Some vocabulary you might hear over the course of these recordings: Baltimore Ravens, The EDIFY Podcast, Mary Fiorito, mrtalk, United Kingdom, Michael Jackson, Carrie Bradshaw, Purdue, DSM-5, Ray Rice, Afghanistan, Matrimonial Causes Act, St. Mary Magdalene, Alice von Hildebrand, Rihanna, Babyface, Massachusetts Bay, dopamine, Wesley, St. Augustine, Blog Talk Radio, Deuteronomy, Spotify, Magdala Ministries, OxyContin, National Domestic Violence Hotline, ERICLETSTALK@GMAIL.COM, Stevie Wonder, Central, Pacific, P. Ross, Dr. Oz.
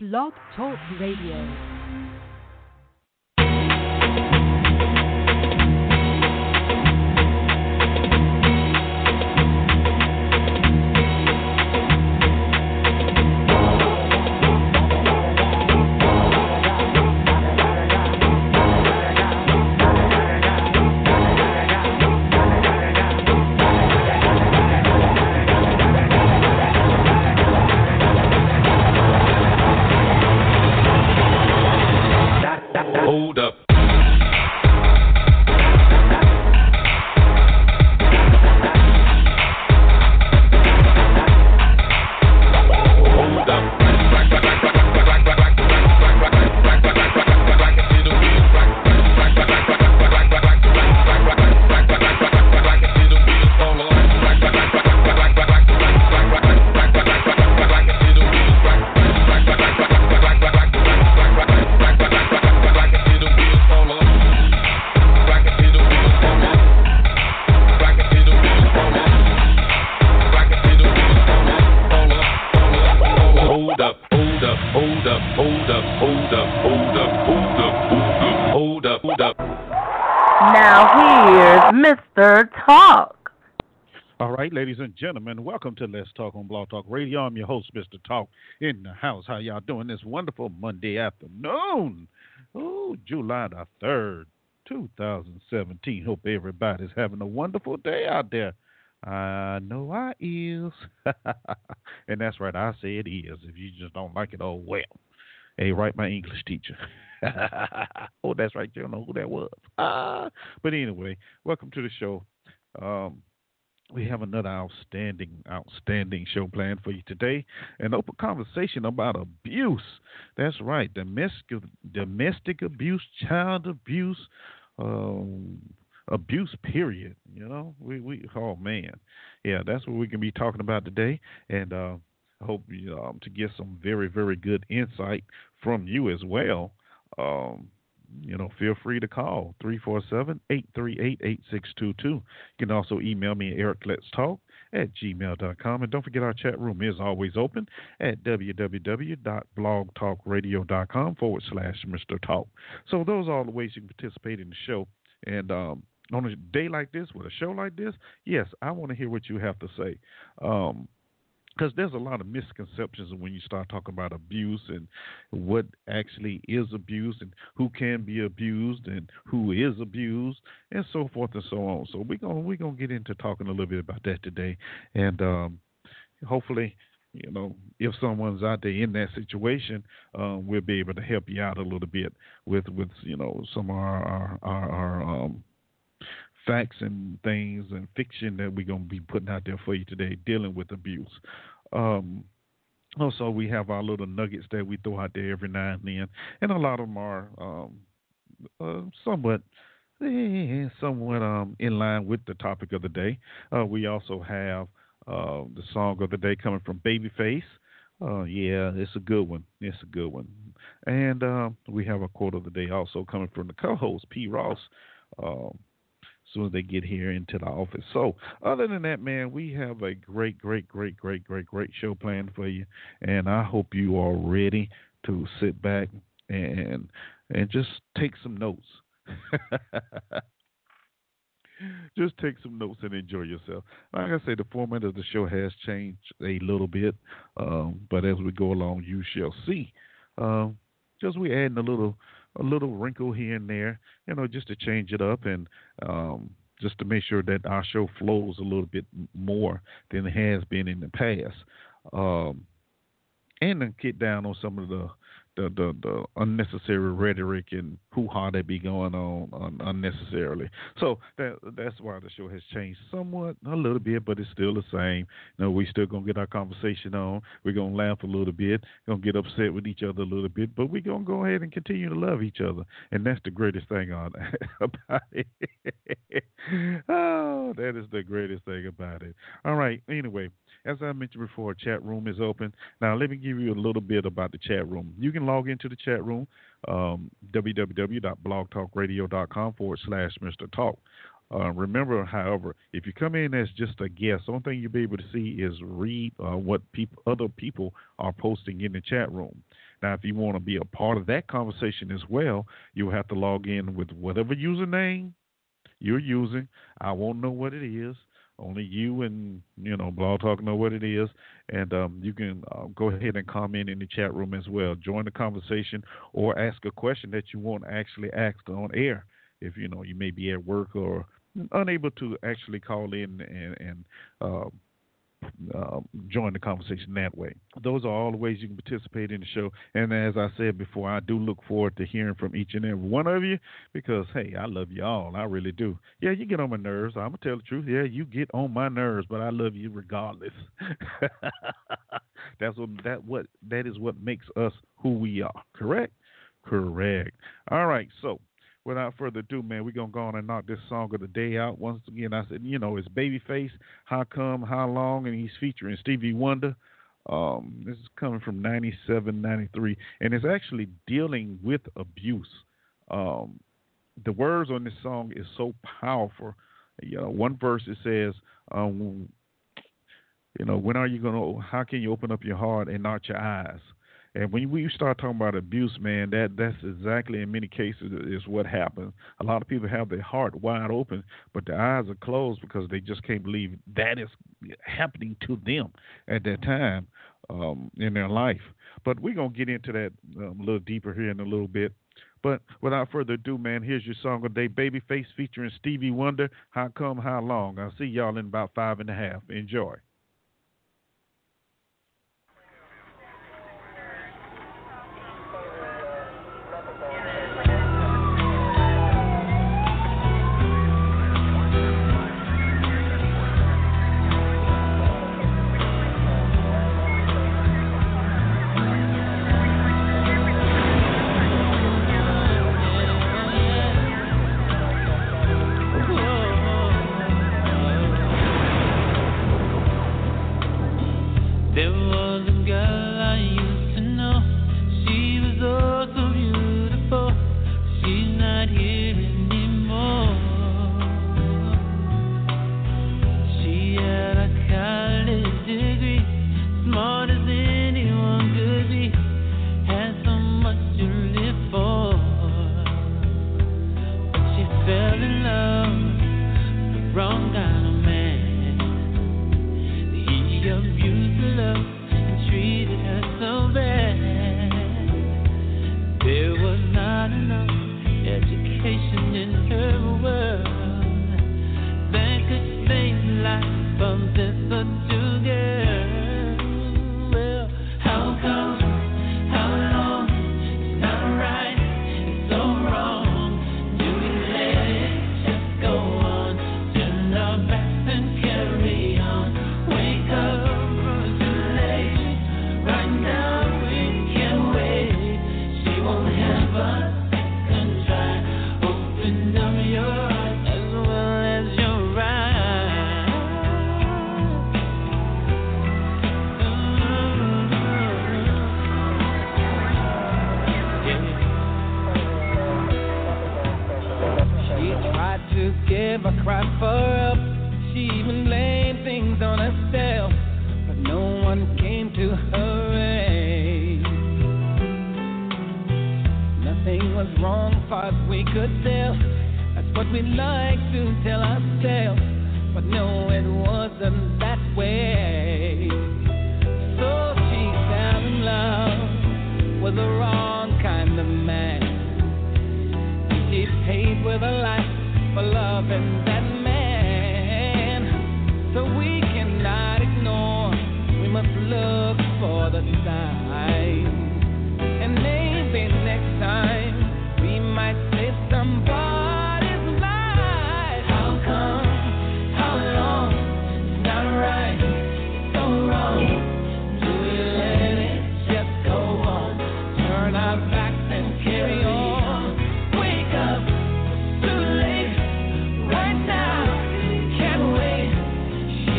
Blog Talk Radio. Ladies and gentlemen, welcome to Let's Talk on Blog Talk Radio. I'm your host, Mr. Talk in the House. How y'all doing this wonderful Monday afternoon? Oh, July the 3rd, 2017. Hope everybody's having a wonderful day out there. I know I is. And that's right, I say it is. If you just don't like it, oh well. Hey, right, my English teacher. Oh, that's right. You don't know who that was. But anyway, welcome to the show. We have another outstanding show planned for you today. An open conversation about abuse. That's right, domestic abuse, child abuse, abuse period. You know, we oh man, yeah, that's what we can be talking about today. And I hope to get some very, very good insight from you as well. Feel free to call 347-838-8622. You can also email me at EricLet'sTalk@gmail.com. And don't forget our chat room is always open at www.blogtalkradio.com/Mr. Talk. So those are all the ways you can participate in the show. And on a day like this, with a show like this, yes, I want to hear what you have to say. Because there's a lot of misconceptions when you start talking about abuse and what actually is abuse and who can be abused and who is abused and so forth and so on. So we're gonna get into talking a little bit about that today, and hopefully, if someone's out there in that situation, we'll be able to help you out a little bit with some of our facts and things and fiction that we're going to be putting out there for you today dealing with abuse. Also, we have our little nuggets that we throw out there every now and then, and a lot of them are somewhat in line with the topic of the day. We also have the song of the day coming from Babyface. Yeah, it's a good one. And we have a quote of the day also coming from the co-host, P. Ross, soon as they get here into the office. So other than that, man, we have a great show planned for you. And I hope you are ready to sit back and just take some notes. Just take some notes and enjoy yourself. Like I say, the format of the show has changed a little bit. But as we go along, you shall see. Just we adding a little wrinkle here and there, just to change it up and just to make sure that our show flows a little bit more than it has been in the past. And to get down on some of the unnecessary rhetoric and hoo-ha that be going on unnecessarily. So that's why the show has changed somewhat, a little bit, but it's still the same. We're still going to get our conversation on. We're going to laugh a little bit, going to get upset with each other a little bit, but we're going to go ahead and continue to love each other. And that's the greatest thing about it. Oh, that is the greatest thing about it. All right, anyway. As I mentioned before, chat room is open. Now, let me give you a little bit about the chat room. You can log into the chat room, www.blogtalkradio.com/Mr. Talk. Remember, however, if you come in as just a guest, the only thing you'll be able to see is read what other people are posting in the chat room. Now, if you want to be a part of that conversation as well, you'll have to log in with whatever username you're using. I won't know what it is. Only you and, Blog Talk know what it is. And you can go ahead and comment in the chat room as well. Join the conversation or ask a question that you won't actually ask on air. If, you may be at work or unable to actually call in and join the conversation that way. Those are all the ways you can participate in the show. And as I said before, I do look forward to hearing from each and every one of you because, hey, I love you all. I really do. Yeah, you get on my nerves. I'm going to tell the truth. Yeah, you get on my nerves, but I love you regardless. That is what makes us who we are. Correct? Correct. All right. So without further ado, man, we're going to go on and knock this song of the day out. Once again, I said, it's Babyface, How Come, How Long, and he's featuring Stevie Wonder. This is coming from 97, 93, and it's actually dealing with abuse. The words on this song is so powerful. One verse, it says, when are you going to, how can you open up your heart and not your eyes? And when we start talking about abuse, man, that's exactly in many cases is what happens. A lot of people have their heart wide open, but their eyes are closed because they just can't believe that is happening to them at that time in their life. But we're going to get into that a little deeper here in a little bit. But without further ado, man, here's your song of the day, Babyface featuring Stevie Wonder, How Come, How Long. I'll see y'all in about 5.5. Enjoy.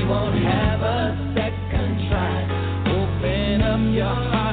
Won't have a second try. Open up your heart.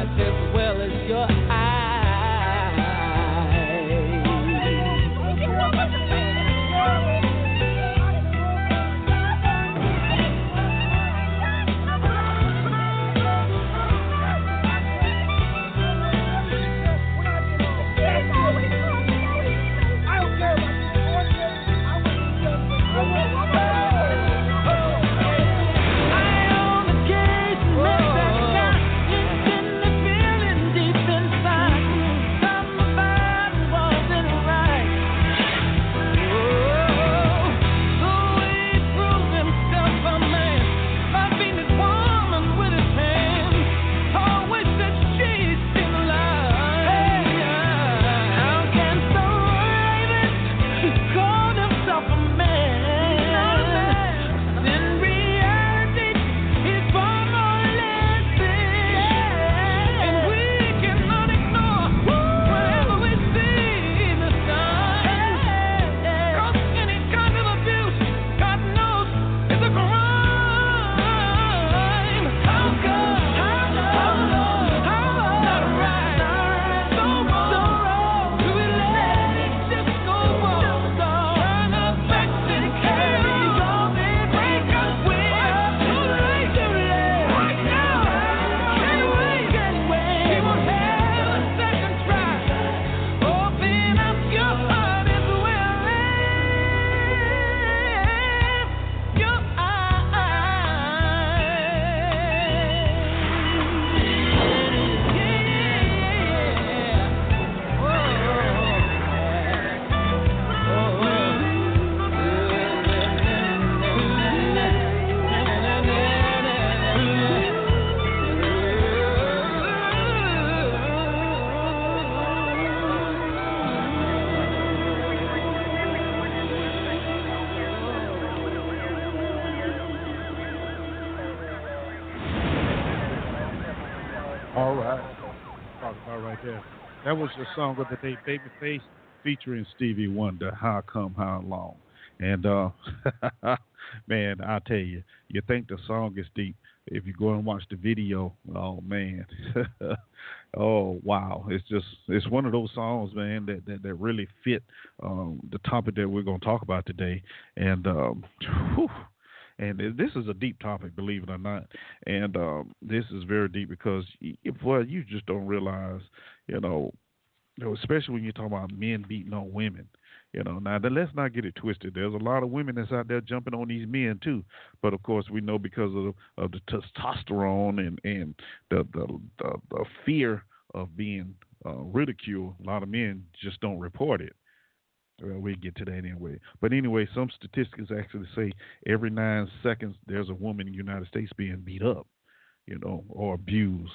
right there. That was the song of the day, Babyface, featuring Stevie Wonder, How Come, How Long. And, man, I tell you, you think the song is deep. If you go and watch the video, oh, man. Oh, wow. It's just, it's one of those songs, man, that really fit the topic that we're going to talk about today. And, and this is a deep topic, believe it or not. And this is very deep because, boy, you just don't realize, especially when you talk about men beating on women. Now, let's not get it twisted. There's a lot of women that's out there jumping on these men, too. But, of course, we know because of the testosterone and the fear of being ridiculed, a lot of men just don't report it. Well, we get to that anyway. But anyway, some statistics actually say every 9 seconds there's a woman in the United States being beat up, or abused.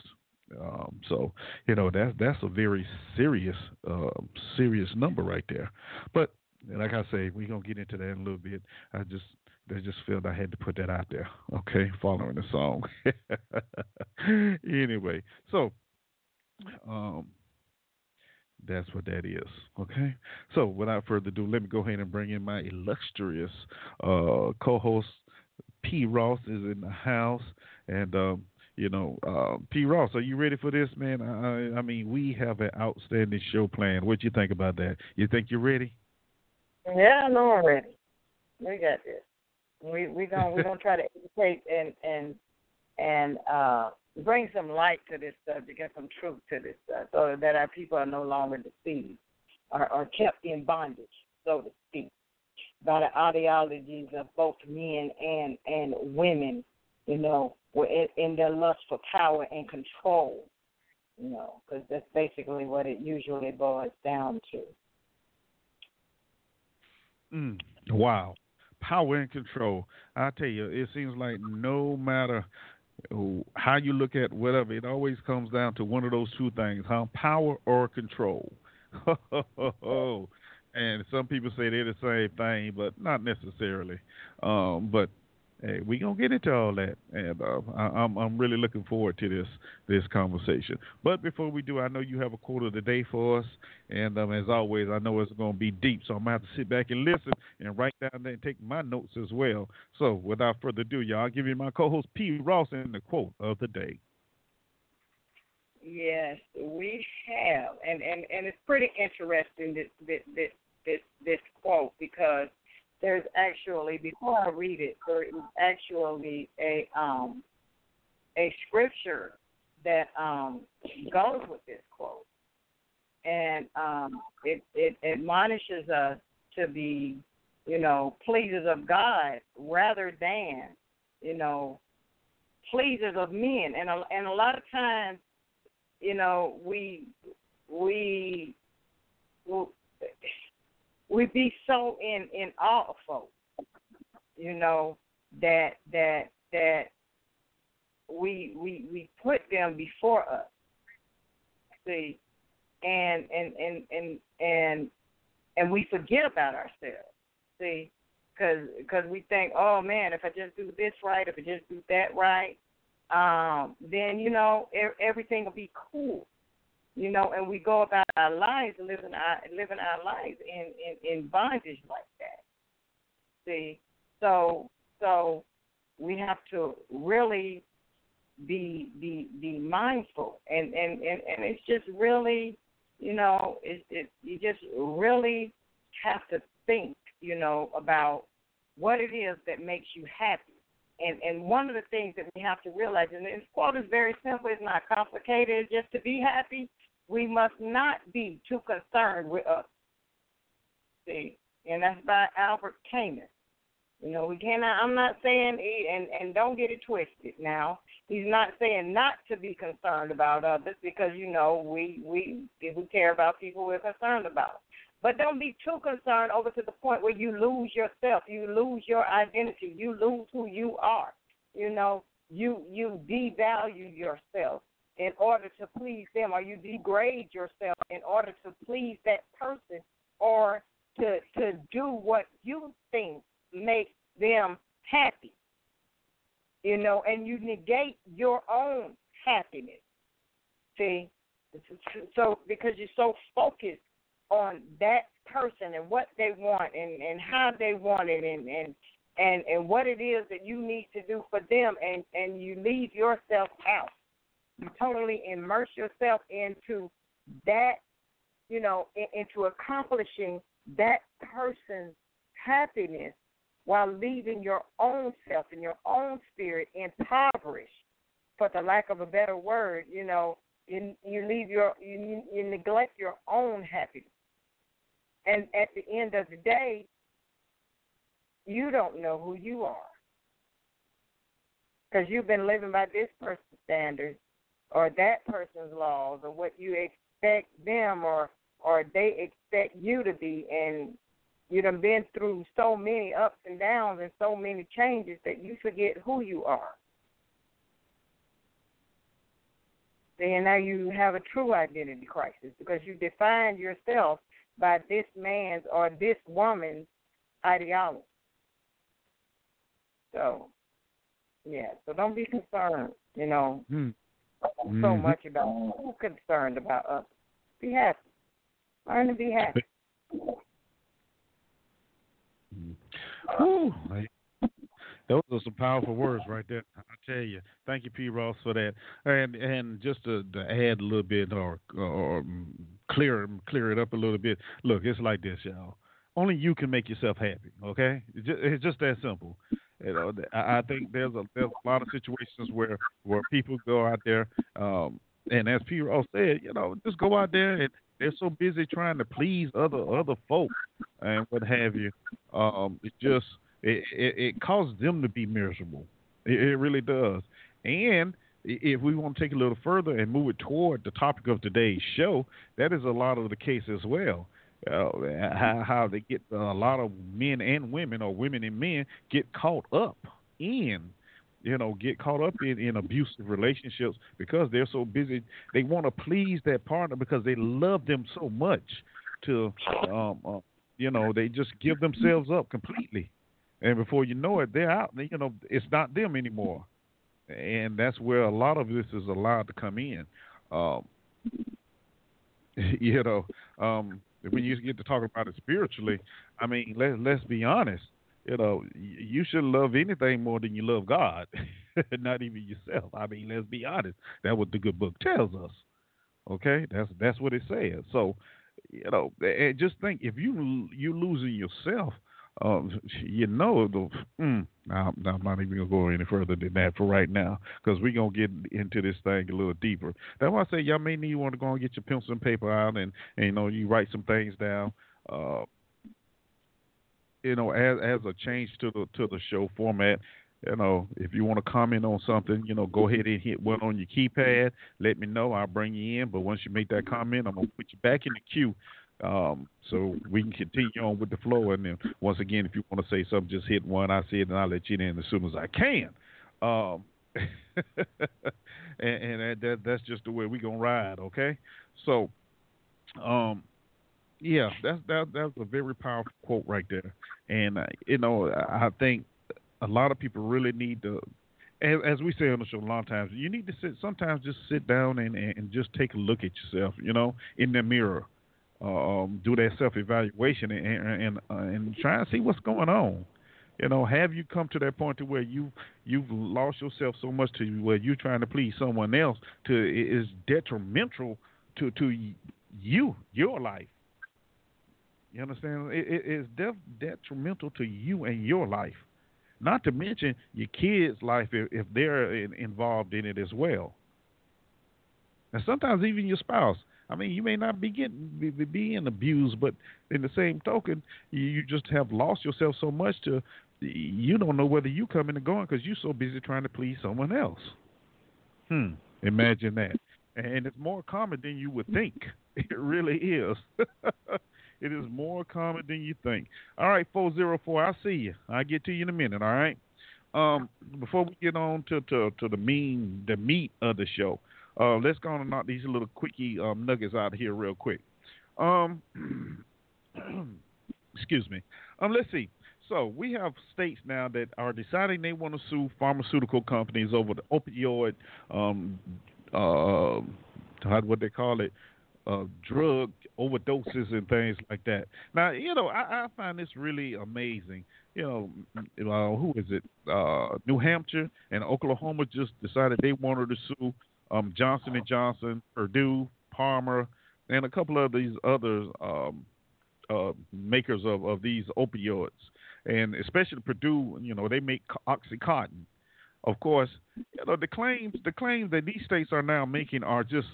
That's a very serious number right there. But like I say, we're going to get into that in a little bit. I just felt I had to put that out there. Okay. Following the song. Anyway. So, that's what that is. Okay. So without further ado, let me go ahead and bring in my illustrious, co-host P. Ross is in the house. And, P. Ross, are you ready for this, man? I mean, we have an outstanding show planned. What you think about that? You think you're ready? Yeah, I know I'm ready. We got this. We're gonna try to educate and bring some light to this stuff, to get some truth to this stuff, so that our people are no longer deceived or kept in bondage, so to speak, by the ideologies of both men and women. Were in their lust for power and control, because that's basically what it usually boils down to. Wow. Power and control. I tell you, it seems like no matter how you look at whatever, it always comes down to one of those two things, huh? Power or control. And some people say they're the same thing, but not necessarily. But hey, we gonna get into all that, and I'm really looking forward to this conversation. But before we do, I know you have a quote of the day for us, and as always, I know it's gonna be deep, so I'm gonna have to sit back and listen and write down there and take my notes as well. So without further ado, y'all, I'll give you my co-host P. Ross and the quote of the day. Yes, we have, and it's pretty interesting this quote, because there's actually, before I read it, there is actually a scripture that goes with this quote, and it admonishes us to be, pleasers of God rather than, pleasers of men. And a lot of times, we be so in awe of folks, that we put them before us. See, and we forget about ourselves. See, because we think, oh man, if I just do this right, if I just do that right, then everything will be cool. And we go about our lives living our lives in bondage like that. See, so we have to really be mindful, and it's just really, you just really have to think, about what it is that makes you happy. And one of the things that we have to realize, and this quote is very simple, it's not complicated, it's just to be happy, we must not be too concerned with us. See, and that's by Albert Camus. We cannot, I'm not saying, and don't get it twisted now, he's not saying not to be concerned about others, because, we if we care about people, we're concerned about. But don't be too concerned over to the point where you lose yourself, you lose your identity, you lose who you are. You devalue yourself in order to please them, or you degrade yourself in order to please that person, or to do what you think makes them happy. And you negate your own happiness. See? So because you're so focused on that person and what they want and how they want it and what it is that you need to do for them, and you leave yourself out. You totally immerse yourself into that, into accomplishing that person's happiness while leaving your own self and your own spirit impoverished, for the lack of a better word. You neglect your own happiness. And at the end of the day, you don't know who you are, because you've been living by this person's standards or that person's laws or what you expect them or they expect you to be. And you've been through so many ups and downs and so many changes that you forget who you are. And now you have a true identity crisis, because you defined yourself by this man's or this woman's ideology. So, yeah, so don't be concerned, so much about who's concerned about us. Be happy. Learn to be happy. Ooh, those are some powerful words right there, I tell you. Thank you, P. Ross, for that. And just to add a little bit or clear it up a little bit, look, it's like this, y'all. Only you can make yourself happy, okay? It's just that simple. I think there's a lot of situations where people go out there, and as P. Ross said, just go out there, and they're so busy trying to please other folks and what have you. It causes them to be miserable. It really does. And if we want to take it a little further and move it toward the topic of today's show, that is a lot of the case as well. How they get a lot of men and women, or women and men, get caught up in abusive relationships, because they're so busy. They want to please that partner because they love them so much to, they just give themselves up completely. And before you know it, they're out. It's not them anymore. And that's where a lot of this is allowed to come in. When you get to talk about it spiritually, I mean, let's be honest. You shouldn't love anything more than you love God, not even yourself. I mean, let's be honest. That's what the good book tells us. Okay, that's what it says. So, and just think, if you're losing yourself, I'm not even gonna go any further than that for right now, because we're gonna get into this thing a little deeper. That's why I say y'all may need want to go and get your pencil and paper out and you write some things down. As a change to the show format. If you want to comment on something, go ahead and hit one on your keypad. Let me know. I'll bring you in. But once you make that comment, I'm gonna put you back in the queue. So we can continue on with the flow. And then once again, if you want to say something, just hit one. I see it, and I'll let you in as soon as I can. That's just the way we're going to ride, okay? So, that's a very powerful quote right there. And, I think a lot of people really need to, as we say on the show a lot of times, you need to sit down and just take a look at yourself, in the mirror. Do that self-evaluation and try and see what's going on. Have you come to that point to where you've lost yourself so much to where you're trying to please someone else is detrimental to you, your life? You understand? It is detrimental to you and your life. Not to mention your kids' life if they're involved in it as well. And sometimes even your spouse. I mean, you may not be being abused, but in the same token, you just have lost yourself so much to you don't know whether you coming or going because you're so busy trying to please someone else. Imagine that. And it's more common than you would think. It really is. It is more common than you think. All right, 404, I'll see you. I'll get to you in a minute, all right? Before we get on to the meat of the show, let's go on and knock these little quickie nuggets out of here real quick. Excuse me. Let's see. So we have states now that are deciding they want to sue pharmaceutical companies over the opioid what they call it, drug overdoses and things like that. Now, you know, I find this really amazing. You know, who is it? New Hampshire and Oklahoma just decided they wanted to sue Johnson & Johnson, Purdue, Palmer, and a couple of these other makers of these opioids. And especially Purdue, you know, they make OxyContin. Of course, you know, the claims that these states are now making are just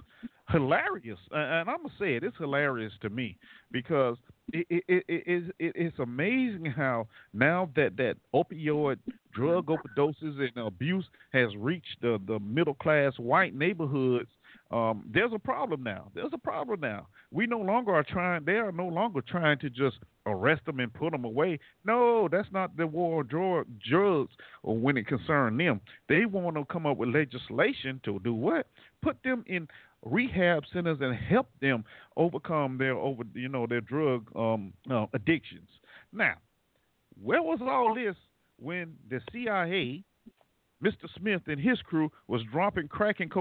hilarious, and I'm gonna say it, it's hilarious to me because it's amazing how now that opioid drug overdoses and abuse has reached the middle class white neighborhoods. There's a problem now. They are no longer trying to just arrest them and put them away. No, that's not the war on drugs or when it concerns them. They want to come up with legislation to do what? Put them in rehab centers and help them overcome their drug addictions. Now, where was all this when the CIA, Mr. Smith and his crew, was dropping crack and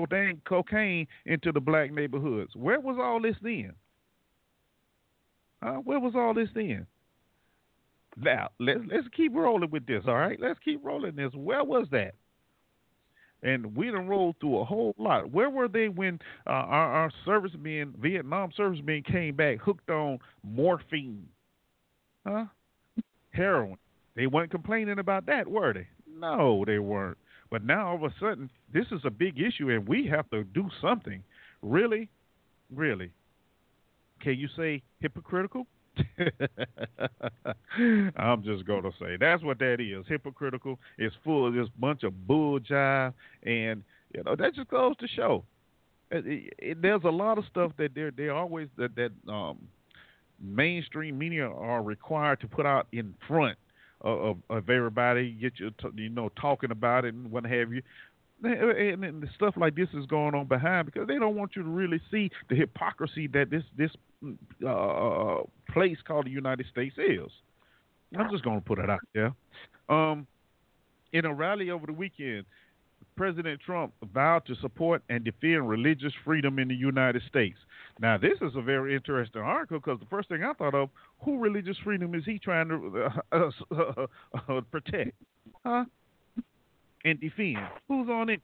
cocaine into the black neighborhoods? Where was all this then? Where was all this then? Now, let's keep rolling with this, all right? Let's keep rolling this. Where was that? And we done rolled through a whole lot. Where were they when our servicemen, Vietnam servicemen, came back hooked on morphine? Huh? Heroin. They weren't complaining about that, were they? No, they weren't. But now, all of a sudden, this is a big issue, and we have to do something. Really? Really? Can you say hypocritical? I'm just going to say that's what that is. Hypocritical. It's full of this bunch of bull jive, and you know that just goes to show. There's a lot of stuff that they're always that mainstream media are required to put out in front of everybody, get you talking about it and what have you. And the stuff like this is going on behind because they don't want you to really see the hypocrisy that this place called the United States is. I'm just going to put it out there. In a rally over the weekend, President Trump vowed to support and defend religious freedom in the United States. Now, this is a very interesting article because the first thing I thought of, who religious freedom is he trying to protect? Huh? And defend. Who's on it?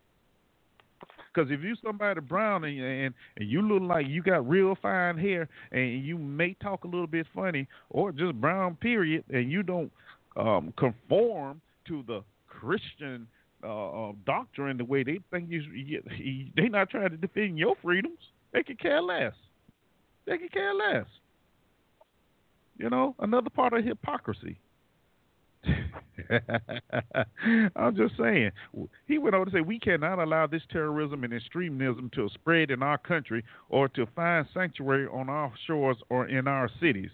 Because if you somebody brown and you look like you got real fine hair and you may talk a little bit funny or just brown period and you don't conform to the Christian doctrine the way they think they're not trying to defend your freedoms. They could care less. You know, another part of hypocrisy. I'm just saying. He went on to say, we cannot allow this terrorism and extremism to spread in our country or to find sanctuary on our shores or in our cities.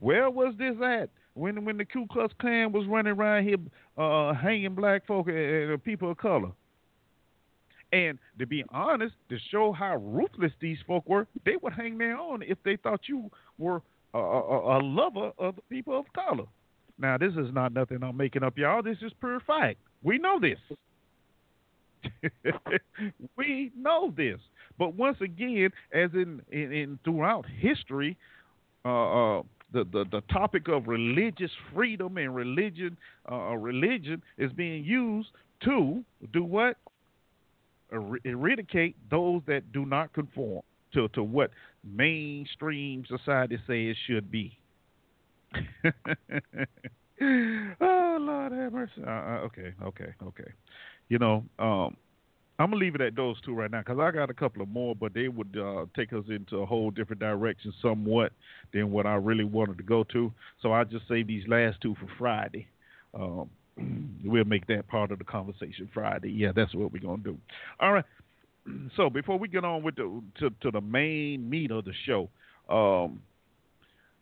Where was this at when the Ku Klux Klan was running around here hanging black folk and people of color? And to be honest, to show how ruthless these folk were, they would hang their own if they thought you were a lover of the people of color. Now, this is not nothing I'm making up, y'all. This is pure fact. We know this. But once again, as in throughout history, the topic of religious freedom and religion is being used to do what? Eradicate those that do not conform to what mainstream society says should be. Oh, Lord have mercy. Okay. You know, I'm going to leave it at those two right now because I got a couple of more, but they would take us into a whole different direction somewhat than what I really wanted to go to. So I'll just save these last two for Friday. We'll make that part of the conversation Friday. Yeah, that's what we're going to do. All right. So before we get on with to the main meat of the show,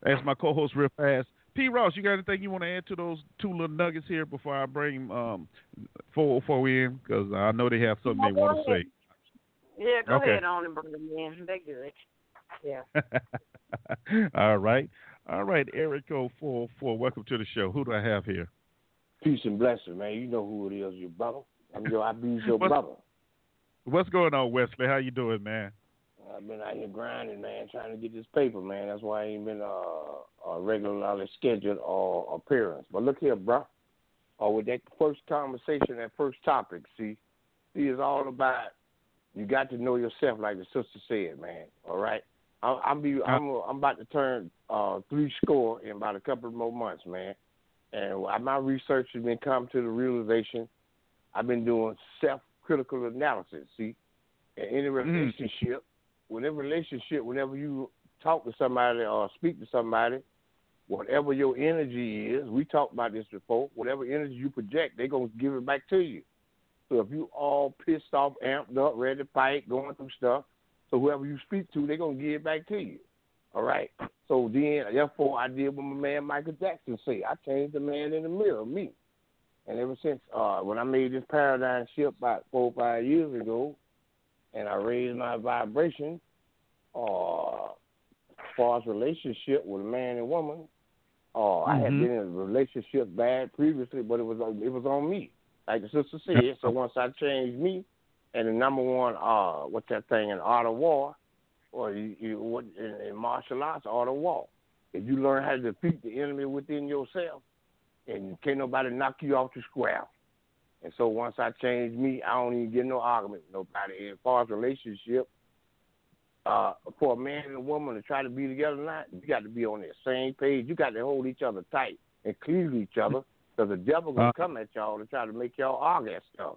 as my co-host real fast, P. Ross, you got anything you want to add to those two little nuggets here before I bring 404 in? Because I know they have something they want to say. Yeah, go ahead on and bring them in. They're good. Yeah. All right, Erico 404, welcome to the show. Who do I have here? Peace and blessing, man. You know who it is, your brother. I be your brother. What's going on, Wesley? How you doing, man? I've been out here grinding, man, trying to get this paper, man. That's why I ain't been regularly scheduled or appearance. But look here, bro. With that first conversation, that first topic, see, it's all about you got to know yourself, like the sister said, man. All right, I'm about to turn 70 in about a couple more months, man. And my research has been come to the realization I've been doing self-critical analysis. See, in any relationship, whenever you talk to somebody or speak to somebody, whatever your energy is, we talked about this before, whatever energy you project, they're going to give it back to you. So if you all pissed off, amped up, ready to fight, going through stuff, so whoever you speak to, they're going to give it back to you. All right? So then, therefore, I did what my man Michael Jackson said. I changed the man in the mirror, me. And ever since when I made this paradigm shift about 4 or 5 years ago, and I raised my vibration as far as relationship with a man and woman, I had been in a relationship bad previously, but it was on me, like the sister said. So once I changed me, and the number one, what's that thing in art of war, or in martial arts, art of war. If you learn how to defeat the enemy within yourself, and can't nobody knock you off the square. And so once I changed me, I don't even get no argument with nobody. As far as relationship, for a man and a woman to try to be together or not, you got to be on that same page. You got to hold each other tight and cleave each other, because the devil going to come at y'all to try to make y'all argue that stuff,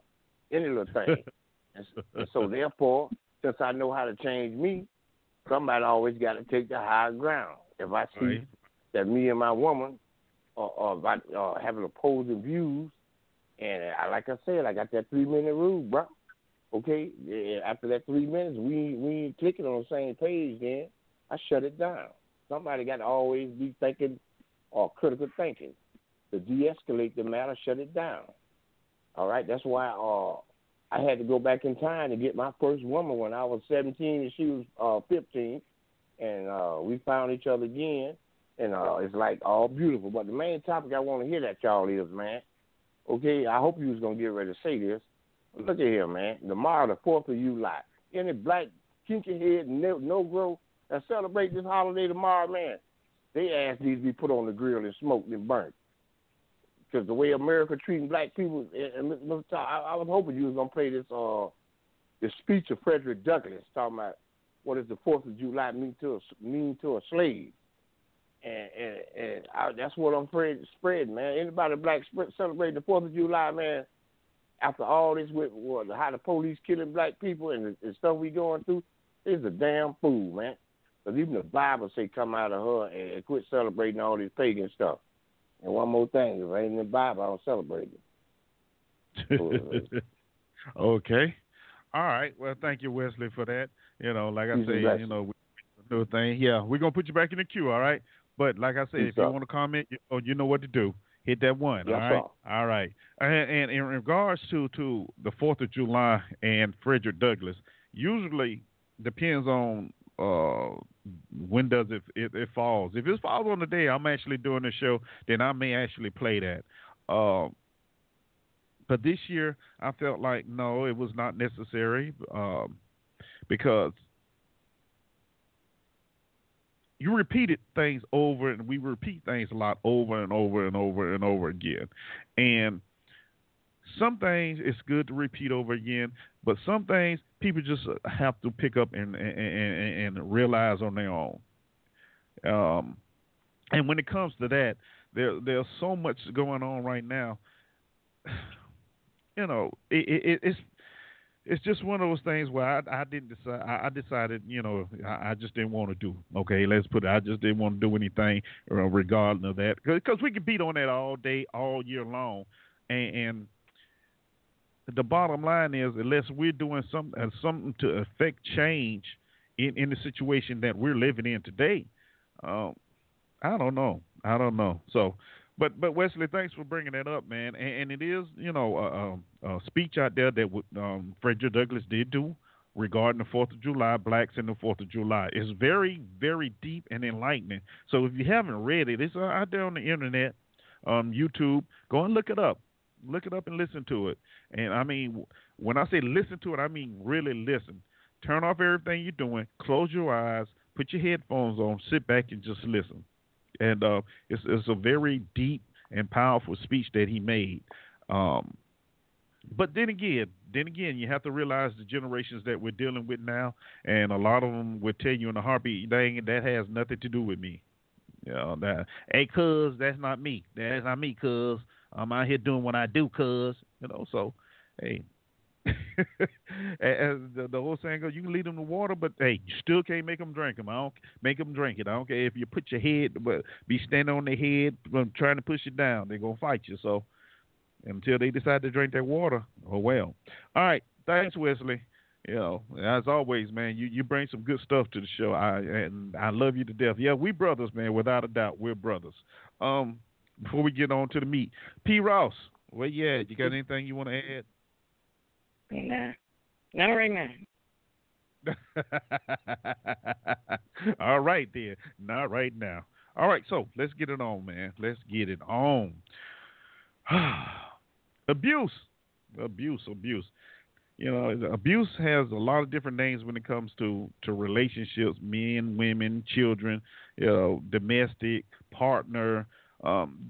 any little thing. And so therefore, since I know how to change me, somebody always got to take the high ground. If I see that me and my woman are having opposing views, and like I said, I got that 3-minute rule, bro. Okay, after that 3 minutes, we ain't clicking on the same page then. I shut it down. Somebody got to always be thinking or critical thinking. To de-escalate the matter, shut it down. All right, that's why I had to go back in time to get my first woman when I was 17 and she was 15. And we found each other again. And it's like all beautiful. But the main topic I want to hear that y'all is, man. Okay, I hope you was going to get ready to say this. Look at here, man. Tomorrow, the 4th of July. Any black, kinky head, no-grow that celebrate this holiday tomorrow, man, they ass needs to be put on the grill and smoked and burnt. Because the way America treating black people, and I was hoping you was going to play this speech of Frederick Douglass talking about what does the 4th of July mean to a slave. And that's what I'm spreading, man. Anybody black celebrating the 4th of July, man, after all this with how the police killing black people and the stuff we going through, it's a damn fool, man. Because even the Bible say come out of her and quit celebrating all this pagan stuff. And one more thing, if it ain't in the Bible, I don't celebrate it. Okay. All right. Well, thank you, Wesley, for that. You know, like I say, you know, do a thing. Yeah, we're going to put you back in the queue, all right? But like I said, if you want to comment, you know what to do. Hit that one, all right? All right. And in regards to the 4th of July and Frederick Douglass, usually depends on when does it falls. If it falls on the day I'm actually doing the show, then I may actually play that. But this year, I felt like, no, it was not necessary because you repeated things over, and we repeat things a lot over and over and over and over again. And some things it's good to repeat over again, but some things people just have to pick up and realize on their own. And when it comes to that, there's so much going on right now. You know, it's just one of those things where I didn't decide. I decided, you know, I just didn't want to do. Okay, let's put it. I just didn't want to do anything regarding of that, because we could beat on that all day, all year long. And the bottom line is, unless we're doing something to affect change in the situation that we're living in today, I don't know. So. But Wesley, thanks for bringing that up, man. And it is, you know, a speech out there that Frederick Douglass did do regarding the 4th of July, blacks and the 4th of July. It's very, very deep and enlightening. So if you haven't read it, it's out there on the internet, YouTube. Go and look it up. Look it up and listen to it. And, I mean, when I say listen to it, I mean really listen. Turn off everything you're doing. Close your eyes. Put your headphones on. Sit back and just listen. And it's a very deep and powerful speech that he made. But then again, you have to realize the generations that we're dealing with now, and a lot of them will tell you in a heartbeat, that has nothing to do with me. You know, hey, cuz, that's not me. That's not me, cuz. I'm out here doing what I do, cuz. You know, so, hey. As the whole saying goes, you can lead them to water, but hey, you still can't make them drink them. I don't make them drink it. I don't care if you put your head, but be standing on their head, trying to push it down. They're gonna fight you. So until they decide to drink that water, oh well. All right, thanks, Wesley. You know, as always, man, you bring some good stuff to the show. I love you to death. Yeah, we brothers, man. Without a doubt, we're brothers. Before we get on to the meat, P. Ross, where you at? You got anything you want to add? No, not right now. All right, then. Not right now. All right, so let's get it on, man. Let's get it on. Abuse. You know, abuse has a lot of different names when it comes to relationships, men, women, children, you know, domestic, partner.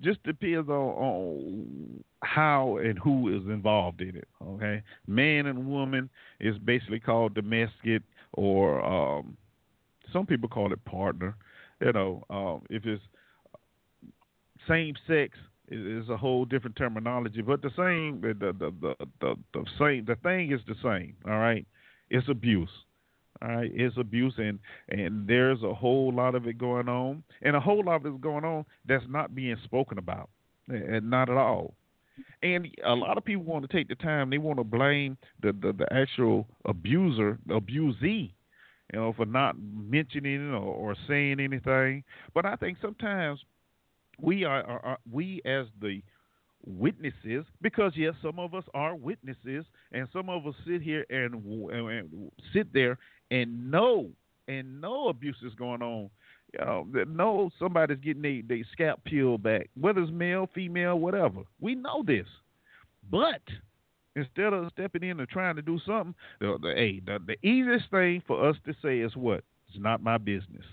Just depends on how and who is involved in it, okay? Man and woman is basically called domestic, or some people call it partner. You know, if it's same sex, it's a whole different terminology. But the thing is the same, all right? It's abuse. All right, it's abuse, and there's a whole lot of it going on, and a whole lot of it is going on that's not being spoken about, and not at all. And a lot of people want to take the time, they want to blame the actual abuser, abusee, you know, for not mentioning it or saying anything. But I think sometimes we as the witnesses, because yes, some of us are witnesses, and some of us sit here and sit there and know abuse is going on. You know somebody's getting their scalp peeled back, whether it's male, female, whatever. We know this, but instead of stepping in and trying to do something, the easiest thing for us to say is what? It's not my business.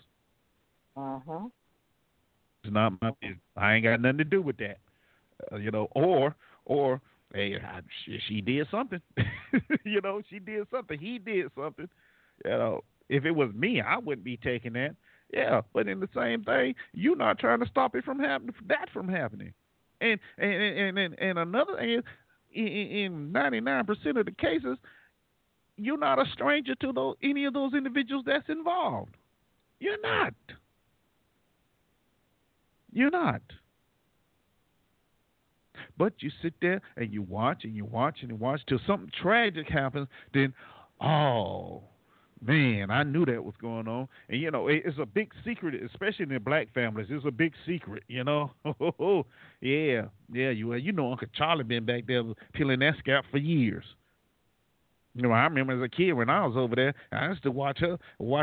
It's not my business. I ain't got nothing to do with that. You know, or hey, she did something. You know, she did something. He did something. You know, if it was me, I wouldn't be taking that. Yeah, but in the same thing, you're not trying to stop it from happening. That from happening. And another thing is, in 99% of the cases, you're not a stranger to any of those individuals that's involved. You're not. But you sit there and you watch and you watch and you watch till something tragic happens. Then, oh, man, I knew that was going on. And, you know, it's a big secret, especially in the black families. It's a big secret, you know. Yeah. You know, Uncle Charlie been back there peeling that scalp for years. You know, I remember as a kid when I was over there, I used to watch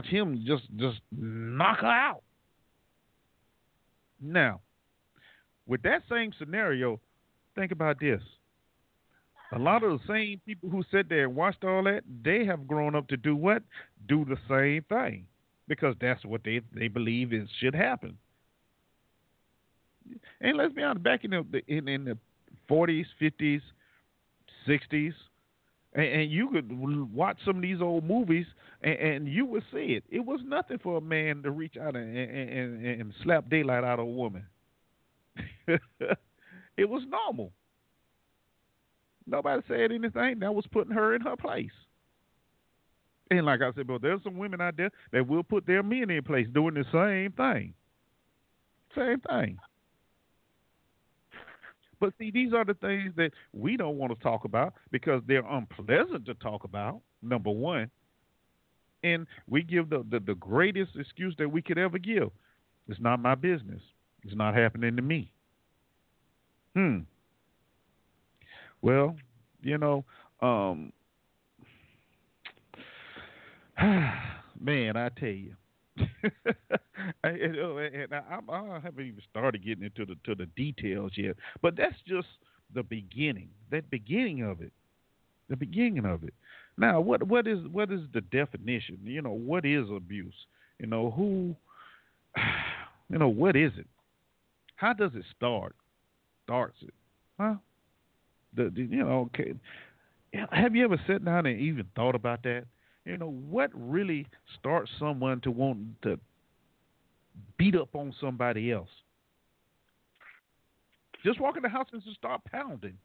him just knock her out. Now, with that same scenario, think about this. A lot of the same people who sat there and watched all that, they have grown up to do what? Do the same thing, because that's what they believe is should happen. And let's be honest, back in the 40s, 50s, 60s, and you could watch some of these old movies, and you would see it. It was nothing for a man to reach out and slap daylight out of a woman. It was normal. Nobody said anything. That was putting her in her place. And like I said, but there's some women out there that will put their men in place doing the same thing. But see, these are the things that we don't want to talk about because they're unpleasant to talk about, number one. And we give the greatest excuse that we could ever give. It's not my business. It's not happening to me. Well, you know, man, I tell you, I haven't even started getting into the details yet. But that's just the beginning of it. Now, what is the definition? You know, what is abuse? You know, who? You know, what is it? How does it start? Starts it? Huh? Okay. Have you ever sat down and even thought about that? You know, what really starts someone to want to beat up on somebody else? Just walk in the house and just start pounding.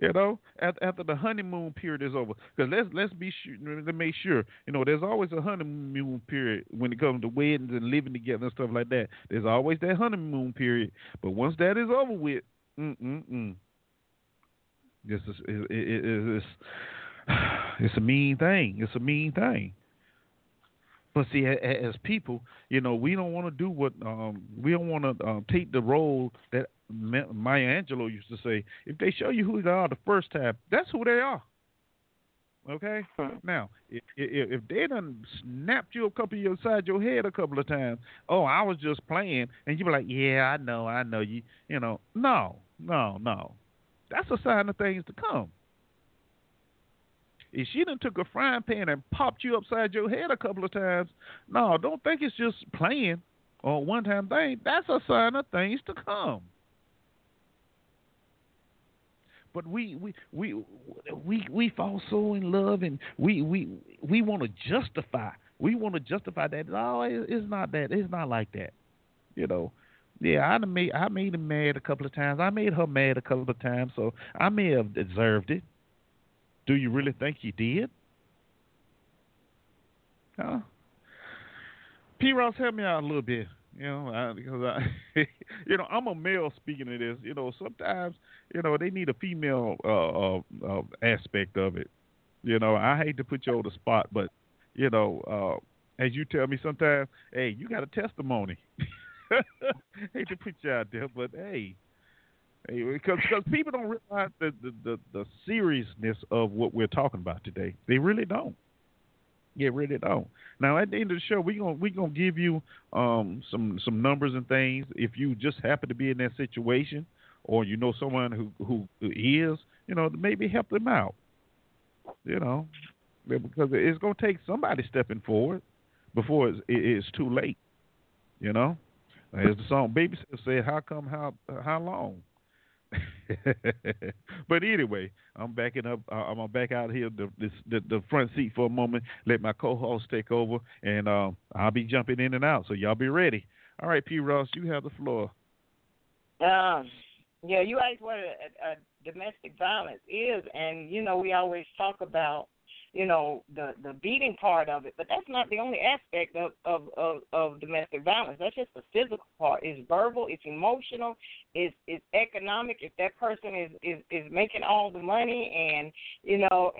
You know, after the honeymoon period is over, because let's be sure to make sure, you know, there's always a honeymoon period when it comes to weddings and living together and stuff like that. There's always that honeymoon period, but once that is over with, it's a mean thing. It's a mean thing. But see, as people, you know, we don't want to do what we don't want to take the role that Maya Angelou used to say. If they show you who they are the first time, that's who they are. Okay? Now, if they done snapped you a couple of your side your head a couple of times, oh, I was just playing, and you be like, yeah, I know you. You know, no. That's a sign of things to come. If she done took a frying pan and popped you upside your head a couple of times, no, don't think it's just playing or one-time thing. That's a sign of things to come. But we fall so in love, and we want to justify. We want to justify that. No, it's not that. It's not like that. You know. Yeah, I made him mad a couple of times. I made her mad a couple of times. So I may have deserved it. Do you really think you did? Huh? P. Ross, help me out a little bit. You know, because you know, I'm a male speaking of this. You know, sometimes, you know, they need a female aspect of it. You know, I hate to put you on the spot, but you know, as you tell me sometimes, hey, you got a testimony. Hate to put you out there, but hey. Because people don't realize the seriousness of what we're talking about today. They really don't. They really don't. Now, at the end of the show, we're gonna give you some numbers and things. If you just happen to be in that situation, or you know someone who is, you know, maybe help them out. You know, because it's gonna take somebody stepping forward before it's too late. You know, as the song Baby said, "How come? How long?" But anyway, I'm backing up. I'm gonna back out here the front seat for a moment. Let my co-host take over, and I'll be jumping in and out. So y'all be ready. All right, P. Ross, you have the floor. Yeah, you asked what a domestic violence is, and you know we always talk about you know the beating part of it, but that's not the only aspect of domestic violence. That's just the physical part. It's verbal, it's emotional, it's economic. If that person is making all the money and you know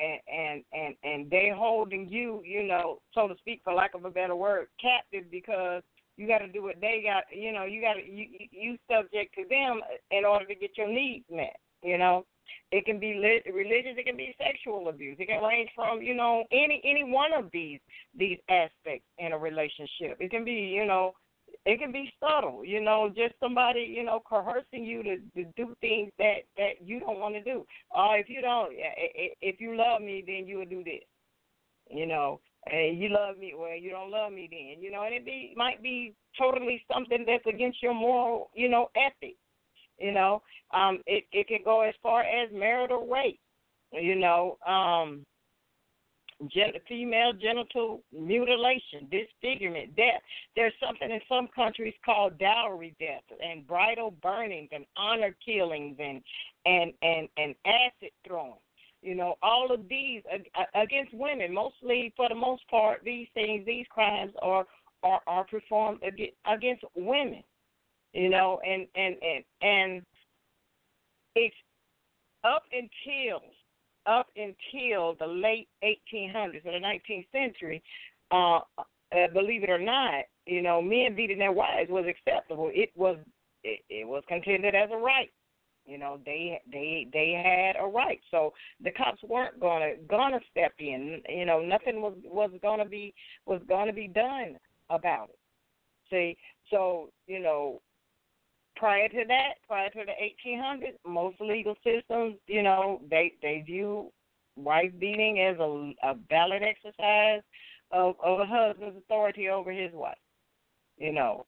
and they holding you, you know, so to speak, for lack of a better word, captive because you got to do what they got. You know, you subject to them in order to get your needs met. You know. It can be religious. It can be sexual abuse. It can range from, you know, any one of these aspects in a relationship. It can be, you know, it can be subtle, you know, just somebody, you know, coercing you to do things that you don't want to do. Or if you love me, then you will do this, you know. And you love me, well, you don't love me then, you know. And it might be totally something that's against your moral, you know, ethics. You know, it can go as far as marital rape, you know, female genital mutilation, disfigurement, death. There's something in some countries called dowry death and bridal burnings and honor killings and acid throwing. You know, all of these against women, mostly for the most part, these things, these crimes are performed against women. You know, and it's up until the late 1800s or the 19th century, believe it or not, you know, men beating their wives was acceptable. It was contended as a right. You know, they had a right. So the cops weren't gonna step in. You know, nothing was gonna be done about it. See, so you know. Prior to the 1800s, most legal systems, you know, they view wife beating is a valid exercise of a husband's authority over his wife. You know,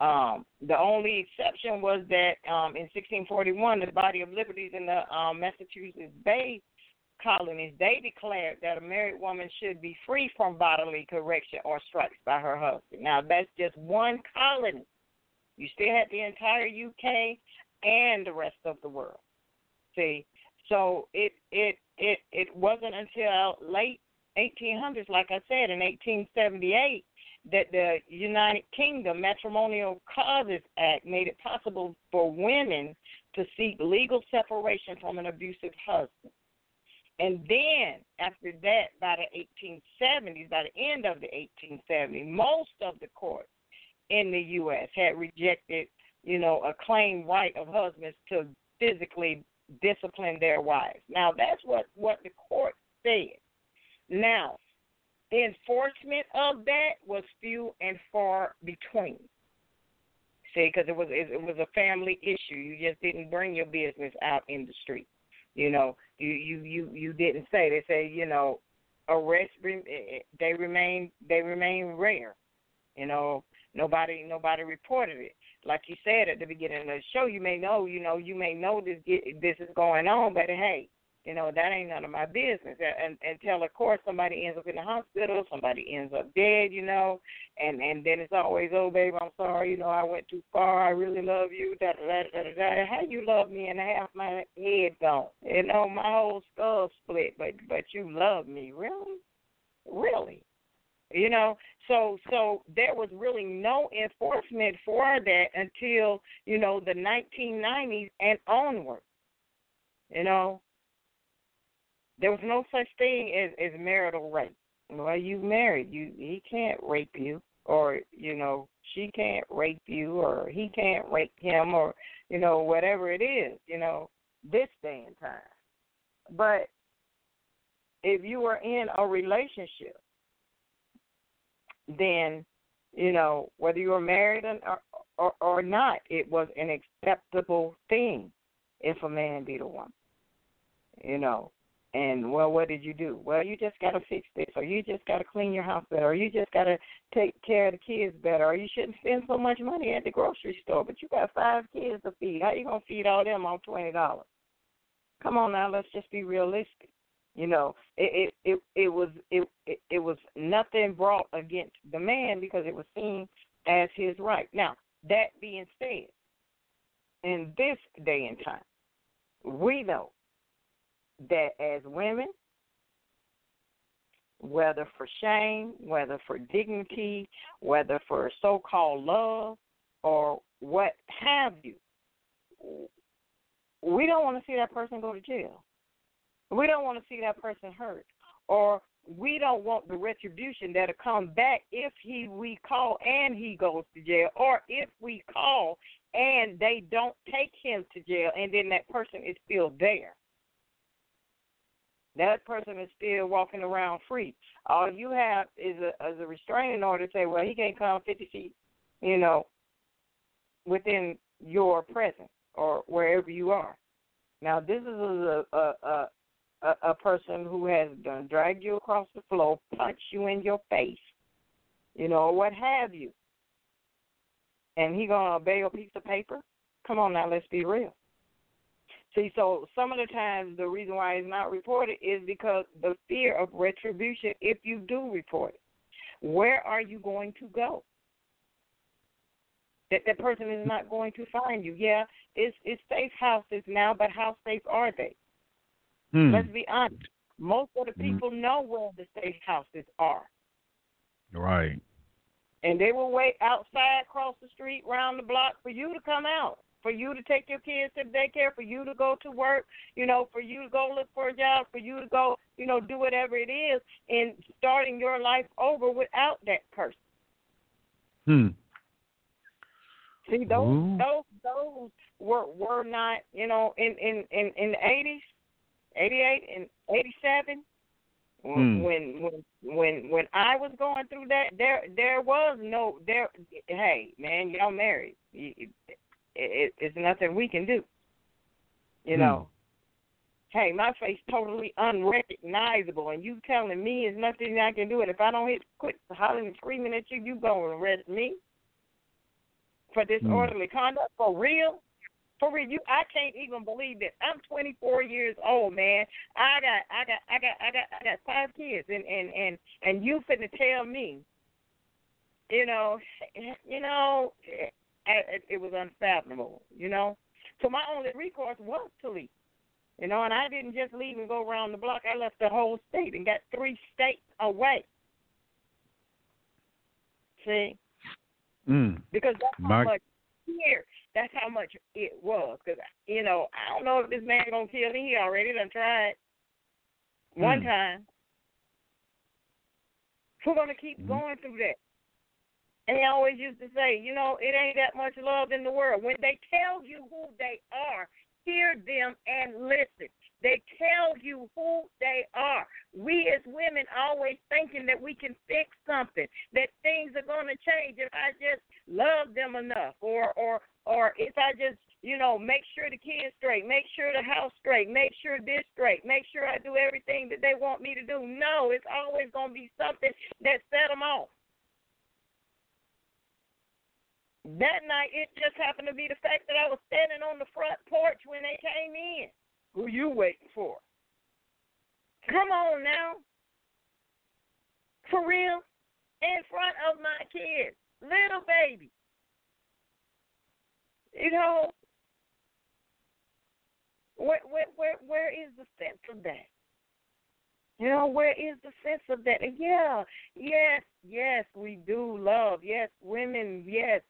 the only exception was that in 1641, the Body of Liberties in the Massachusetts Bay colonies, they declared that a married woman should be free from bodily correction or strikes by her husband. Now, that's just one colony. You still had the entire UK and the rest of the world. See, so it wasn't until late 1800s, like I said, in 1878, that the United Kingdom Matrimonial Causes Act made it possible for women to seek legal separation from an abusive husband. And then, after that, by the 1870s, by the end of the 1870s, most of the courts in the U.S. had rejected, you know, a claimed right of husbands to physically discipline their wives. Now, that's what the court said. Now, the enforcement of that was few and far between. See, because it was a family issue. You just didn't bring your business out in the street. You know, you didn't say. They say, you know, arrests, they remain rare. You know, nobody reported it. Like you said at the beginning of the show, you may know this is going on, but hey, you know, that ain't none of my business. And until, of course, somebody ends up in the hospital, somebody ends up dead, you know, and then it's always, oh, babe, I'm sorry, you know, I went too far, I really love you, da-da-da-da-da-da. How you love me and half my head gone? You know, my whole skull split, but you love me. Really? Really? You know, so there was really no enforcement for that until, you know, the 1990s and onward. You know, there was no such thing as marital rape. Well, you married, he can't rape you, or, you know, she can't rape you, or he can't rape him, or, you know, whatever it is, you know, this day and time. But if you were in a relationship, then, you know, whether you were married or not, it was an acceptable thing if a man beat a woman, you know. And, well, what did you do? Well, you just got to fix this, or you just got to clean your house better, or you just got to take care of the kids better, or you shouldn't spend so much money at the grocery store, but you got 5 kids to feed. How you going to feed all them on $20? Come on now, let's just be realistic. You know, it was nothing brought against the man because it was seen as his right. Now, that being said, in this day and time, we know that as women, whether for shame, whether for dignity, whether for so-called love or what have you, we don't want to see that person go to jail. We don't want to see that person hurt, or we don't want the retribution that'll come back if we call and he goes to jail, or if we call and they don't take him to jail, and then that person is still there. That person is still walking around free. All you have is a restraining order to say, well, he can't come 50 feet, you know, within your presence or wherever you are. Now, this is a person who has done dragged you across the floor, punched you in your face, you know, what have you. And he gonna obey a piece of paper? Come on now, let's be real. See, so some of the times the reason why it's not reported is because the fear of retribution if you do report it. Where are you going to go? That person is not going to find you. Yeah, it's safe houses now, but how safe are they? Let's be honest. Most of the people know where the safe houses are. Right. And they will wait outside, across the street, round the block for you to come out, for you to take your kids to daycare, for you to go to work, you know, for you to go look for a job, for you to go, you know, do whatever it is, and starting your life over without that person. See, those were not, you know, in the 80s. 88 and 87, when I was going through that, there was no, there. Hey, man, y'all married. It's nothing we can do, you know. Hey, my face totally unrecognizable, and you telling me there's nothing I can do. And if I don't hit quit hollering and screaming at you, you going to arrest me for disorderly conduct? For real? For real? You? I can't even believe that. I'm 24 years old, man. I got 5 kids, and you finna tell me, you know, it was unfathomable, you know. So my only recourse was to leave. You know, and I didn't just leave and go around the block. I left the whole state and got 3 states away. See? Because that's how much fear. That's how much it was. Because, you know, I don't know if this man going to kill me. He already done tried one time. Who's going to keep going through that? And he always used to say, you know, it ain't that much love in the world. When they tell you who they are, hear them and listen. They tell you who they are. We as women always thinking that we can fix something, that things are going to change if I just love them enough, or if I just, you know, make sure the kids straight, make sure the house straight, make sure this straight, make sure I do everything that they want me to do. No, it's always going to be something that set them off. That night, it just happened to be the fact that I was standing on the front porch when they came in. Who you waiting for? Come on now. For real? In front of my kids. Little baby. You know, where is the sense of that? You know, where is the sense of that? And yes, we do love. Yes, women, yes.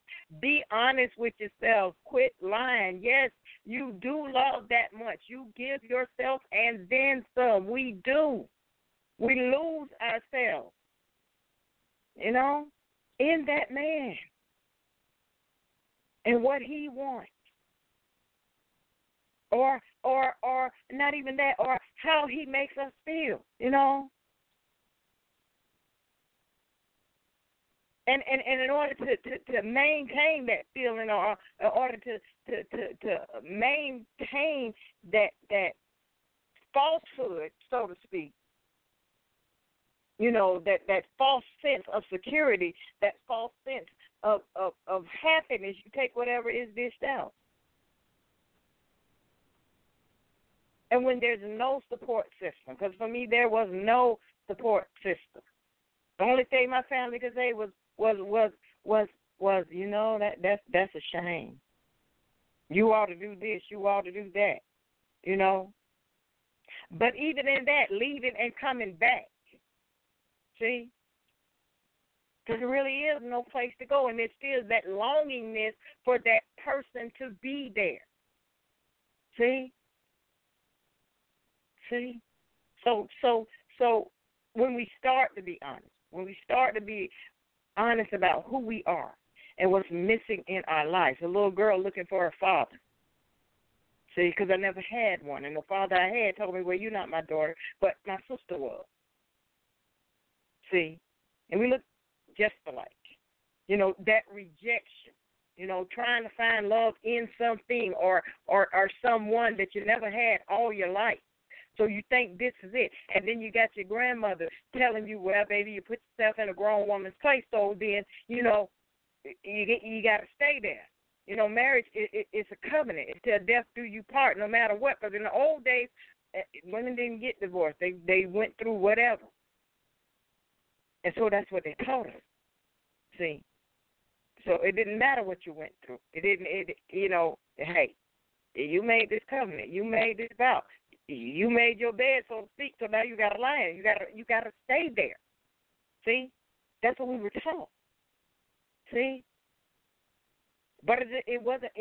Be honest with yourself. Quit lying. Yes, you do love that much. You give yourself and then some. We do. We lose ourselves, you know, in that man and what he wants. Or not even that, or how he makes us feel, you know. And in order to maintain that feeling, or in order to maintain that falsehood, so to speak, you know, that false sense of security, that false sense of happiness, you take whatever is dished out. And when there's no support system, because for me there was no support system. The only thing my family could say was you know, that's a shame. You ought to do this. You ought to do that. You know. But even in that, leaving and coming back, see, because there really is no place to go, and there's still that longingness for that person to be there. See. See? So when we start to be honest, when we start to be honest about who we are and what's missing in our lives, a little girl looking for her father, see, because I never had one, and the father I had told me, well, you're not my daughter, but my sister was, see, and we look just alike, you know, that rejection. You know, trying to find love in something or someone that you never had all your life. So you think this is it. And then you got your grandmother telling you, well, baby, you put yourself in a grown woman's place, so then, you know, you got to stay there. You know, marriage is a covenant. It's till death do you part, no matter what. Because in the old days, women didn't get divorced. They went through whatever. And so that's what they taught us, see. So it didn't matter what you went through. You know, hey, you made this covenant. You made this vow. You made your bed, so to speak, so now you got to lie. You got to stay there. See? That's what we were taught. See? But it wasn't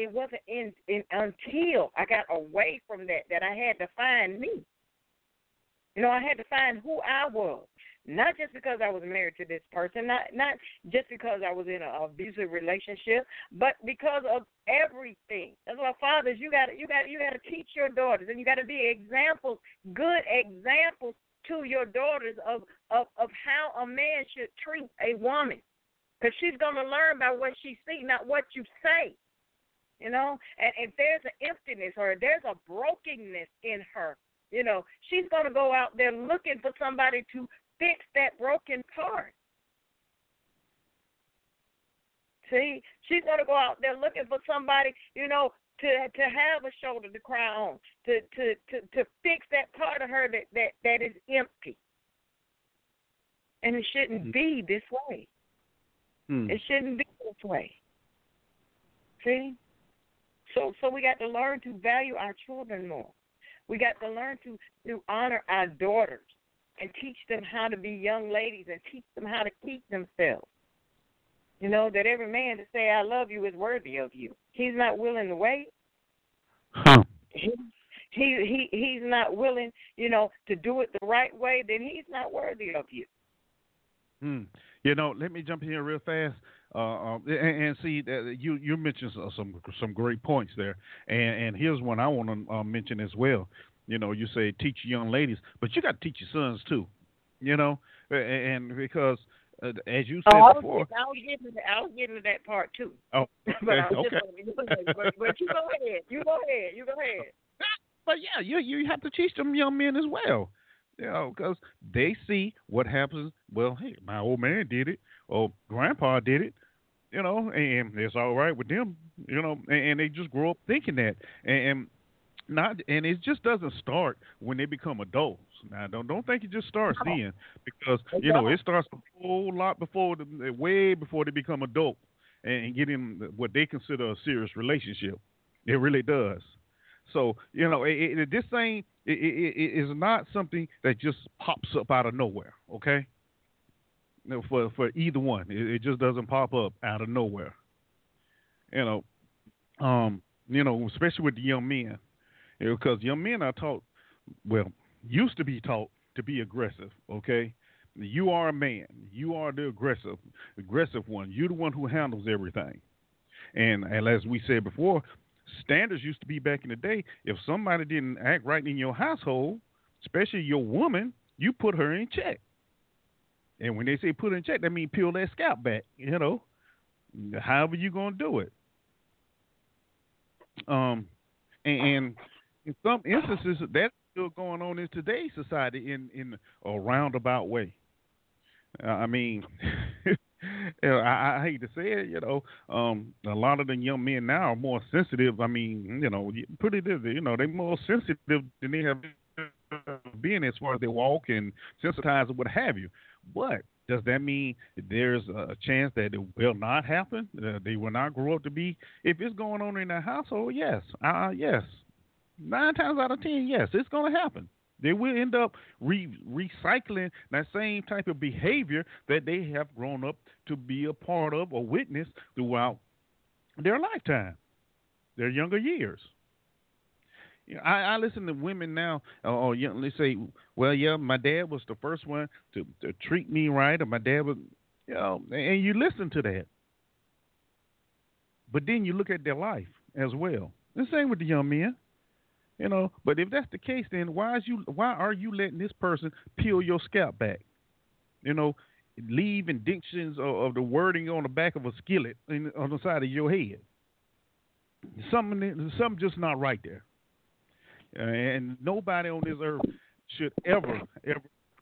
in until I got away from that I had to find me. You know, I had to find who I was, not just because I was married to this person, not just because I was in an abusive relationship, but because of everything. That's why fathers, you got to teach your daughters, and you got to be examples, good examples to your daughters of how a man should treat a woman, because she's going to learn by what she sees, not what you say. You know, and if there's an emptiness or there's a brokenness in her, You know, she's going to go out there looking for somebody to fix that broken part. See, she's going to go out there looking for somebody, you know, to have a shoulder to cry on, to fix that part of her that is empty. And it shouldn't be this way. It shouldn't be this way. See? So we got to learn to value our children more. We got to learn to honor our daughters and teach them how to be young ladies and teach them how to keep themselves. You know, that every man to say, I love you, is worthy of you. He's not willing to wait. He's not willing, you know, to do it the right way. Then he's not worthy of you. You know, let me jump in here real fast and see that you mentioned some great points there. And here's one I want to mention as well. You know, you say teach young ladies, but you got to teach your sons too. You know, and because as you said before, I was getting to that part too. Oh, okay. But you go ahead. But yeah, you have to teach them young men as well. You know, because they see what happens. Well, hey, my old man did it, or grandpa did it, you know, and it's all right with them, you know, and they just grow up thinking that. And it just doesn't start when they become adults. Now, don't think it just starts then, because, you know, it starts a whole lot way before they become adult and get in what they consider a serious relationship. It really does. So, you know, this thing is not something that just pops up out of nowhere, okay? For either one. It just doesn't pop up out of nowhere. You know, especially with the young men, because young men are used to be taught to be aggressive, okay? You are a man. You are the aggressive one. You're the one who handles everything. And as we said before, standards used to be back in the day, if somebody didn't act right in your household, especially your woman, you put her in check. And when they say put her in check, that means peel that scalp back, you know, however you're going to do it. And in some instances, that's still going on in today's society in a roundabout way. I mean... I hate to say it, you know, a lot of the young men now are more sensitive. I mean, you know, pretty, you know, they're more sensitive than they have been as far as they walk and sensitized and what have you. But does that mean there's a chance that it will not happen? They will not grow up to be? If it's going on in their household, yes. Yes. 9 times out of 10, yes, it's going to happen. They will end up recycling that same type of behavior that they have grown up to be a part of or witness throughout their lifetime, their younger years. You know, I listen to women now, or they say, well, yeah, my dad was the first one to treat me right, or my dad was, you know, and you listen to that. But then you look at their life as well. The same with the young men. You know, but if that's the case, then why are you letting this person peel your scalp back? You know, leave indentations of the wording on the back of a skillet on the side of your head. Something just not right there. And nobody on this earth should ever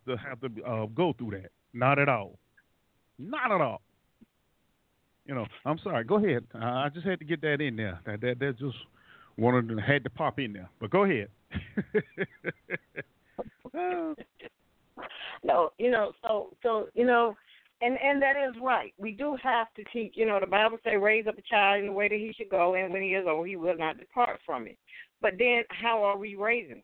have to go through that. Not at all. Not at all. You know, I'm sorry. Go ahead. I just had to get that in there. That just. One of them had to pop in there, but go ahead. No, you know, so you know, and that is right. We do have to teach. You know, the Bible says, "Raise up a child in the way that he should go, and when he is old, he will not depart from it." But then, how are we raising?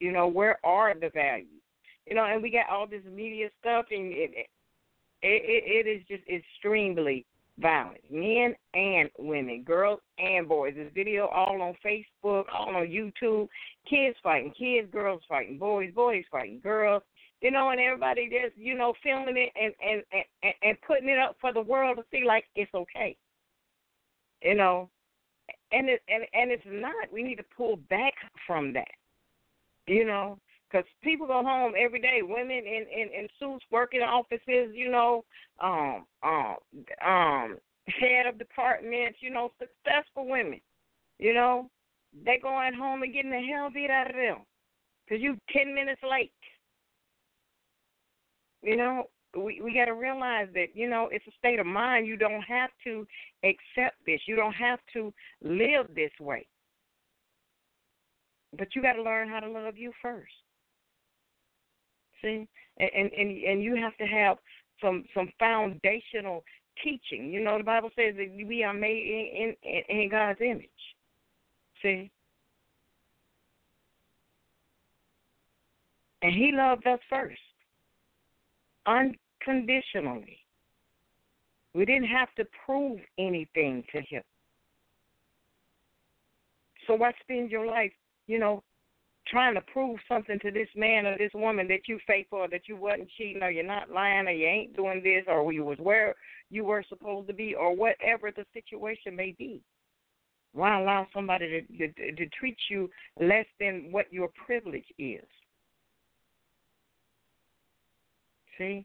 You know, where are the values? You know, and we got all this media stuff, and it is just extremely violence, men and women, girls and boys. This video all on Facebook, all on YouTube. Kids fighting kids, girls fighting boys, boys fighting girls. You know, and everybody just, you know, filming it and putting it up for the world to see, like it's okay. You know, and it's not. We need to pull back from that. You know, because people go home every day, women in suits, working offices, you know, head of departments, you know, successful women, you know, they going home and getting the hell beat out of them. because you're 10 minutes late. You know, we got to realize that, you know, it's a state of mind. You don't have to accept this. You don't have to live this way. But you got to learn how to love you first. See? And you have to have some foundational teaching. You know, the Bible says that we are made in God's image. See? And he loved us first. Unconditionally. We didn't have to prove anything to him. So why spend your life, you know, trying to prove something to this man or this woman that you faithful, or that you wasn't cheating, or you're not lying, or you ain't doing this, or you was where you were supposed to be, or whatever the situation may be? Why allow somebody to treat you less than what your privilege is? See,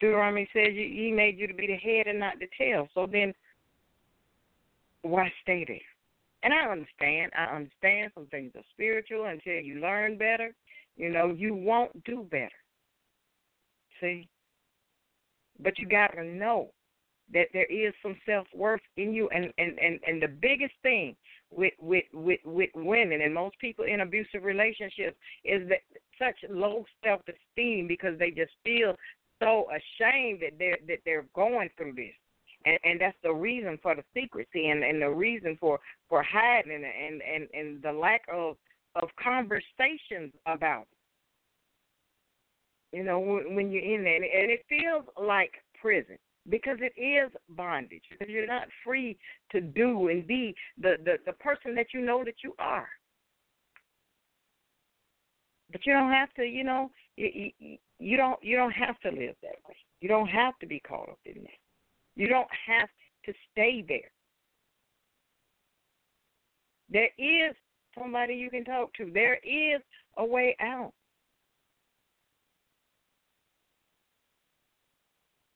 Deuteronomy says he made you to be the head and not the tail. So then, why stay there? And I understand some things are spiritual until you learn better. You know, you won't do better. See? But you got to know that there is some self-worth in you. And the biggest thing with women and most people in abusive relationships is that such low self-esteem, because they just feel so ashamed that they're going through this. And that's the reason for the secrecy and the reason for hiding and the lack of conversations about it. You know, when you're in there. And it feels like prison, because it is bondage, because you're not free to do and be the person that you know that you are. But you don't have to, you know, you don't have to live that way. You don't have to be caught up in that. You don't have to stay there. There is somebody you can talk to. There is a way out.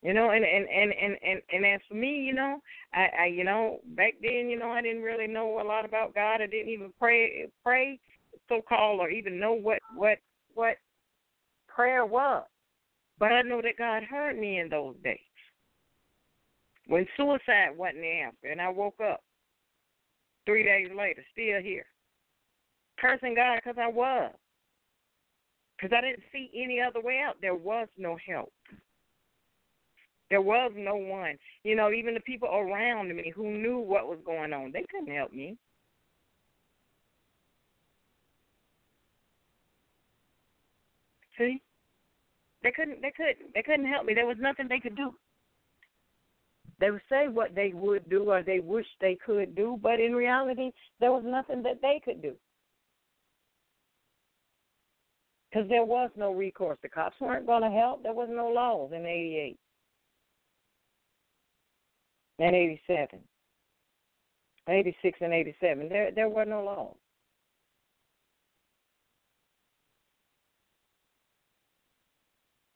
You know, and as for me, you know, I you know, back then, you know, I didn't really know a lot about God. I didn't even pray so-called, or even know what prayer was. But I know that God heard me in those days, when suicide wasn't the answer, and I woke up 3 days later, still here, cursing God because I didn't see any other way out. There was no help. There was no one. You know, even the people around me who knew what was going on, they couldn't help me. See? They couldn't help me. There was nothing they could do. They would say what they would do or they wish they could do, but in reality, there was nothing that they could do, because there was no recourse. The cops weren't going to help. There was no laws in 88. And 87, 86 and 87, there were no laws.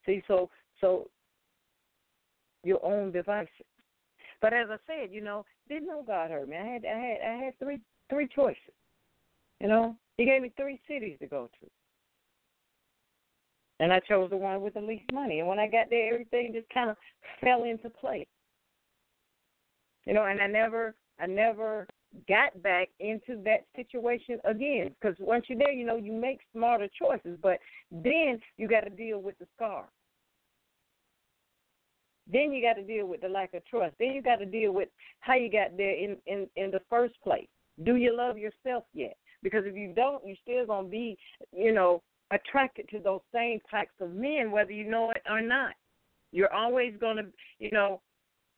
See, so your own devices. But as I said, you know, didn't know God heard me. I had three choices. You know, he gave me 3 cities to go to, and I chose the one with the least money. And when I got there, everything just kind of fell into place. You know, and I never got back into that situation again, because once you're there, you know, you make smarter choices, but then you got to deal with the scar. Then you got to deal with the lack of trust. Then you got to deal with how you got there in the first place. Do you love yourself yet? Because if you don't, you're still going to be, you know, attracted to those same types of men, whether you know it or not. You're always going to, you know,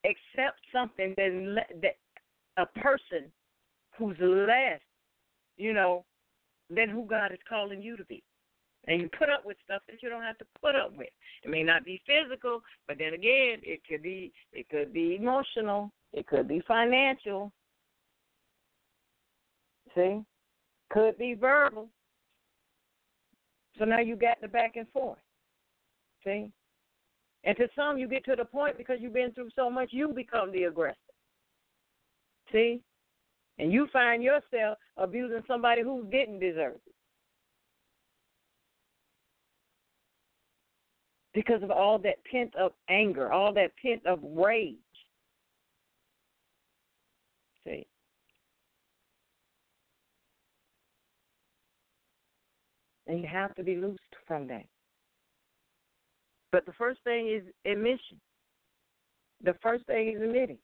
accept something that a person who's less, you know, than who God is calling you to be. And you put up with stuff that you don't have to put up with. It may not be physical, but then again, it could be emotional, it could be financial, see, could be verbal. So now you got the back and forth, see. And to some, you get to the point, because you've been through so much, you become the aggressor. See? And you find yourself abusing somebody who didn't deserve it. because of all that pent-up anger, all that pent-up rage. See? And you have to be loosed from that. But the first thing is admission. The first thing is admitting.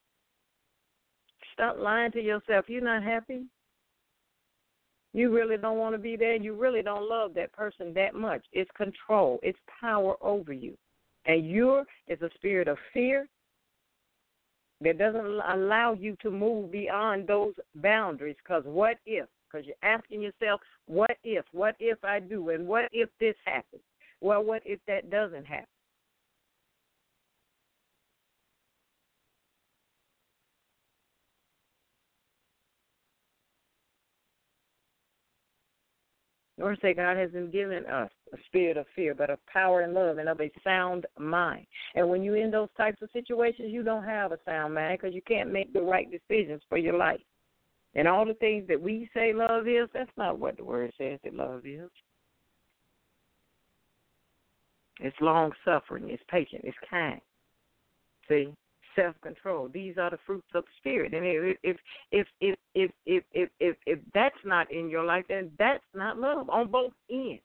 Stop lying to yourself. You're not happy. You really don't want to be there. You really don't love that person that much. It's control. It's power over you. And it's a spirit of fear that doesn't allow you to move beyond those boundaries. Because what if? Because you're asking yourself, what if? What if I do? And what if this happens? Well, what if that doesn't happen? Lord, say God hasn't given us a spirit of fear, but of power and love and of a sound mind. And when you're in those types of situations, you don't have a sound mind because you can't make the right decisions for your life. And all the things that we say love is, that's not what the word says that love is. It's long-suffering. It's patient. It's kind. See? Self-control. These are the fruits of the spirit. And if that's not in your life, then that's not love on both ends.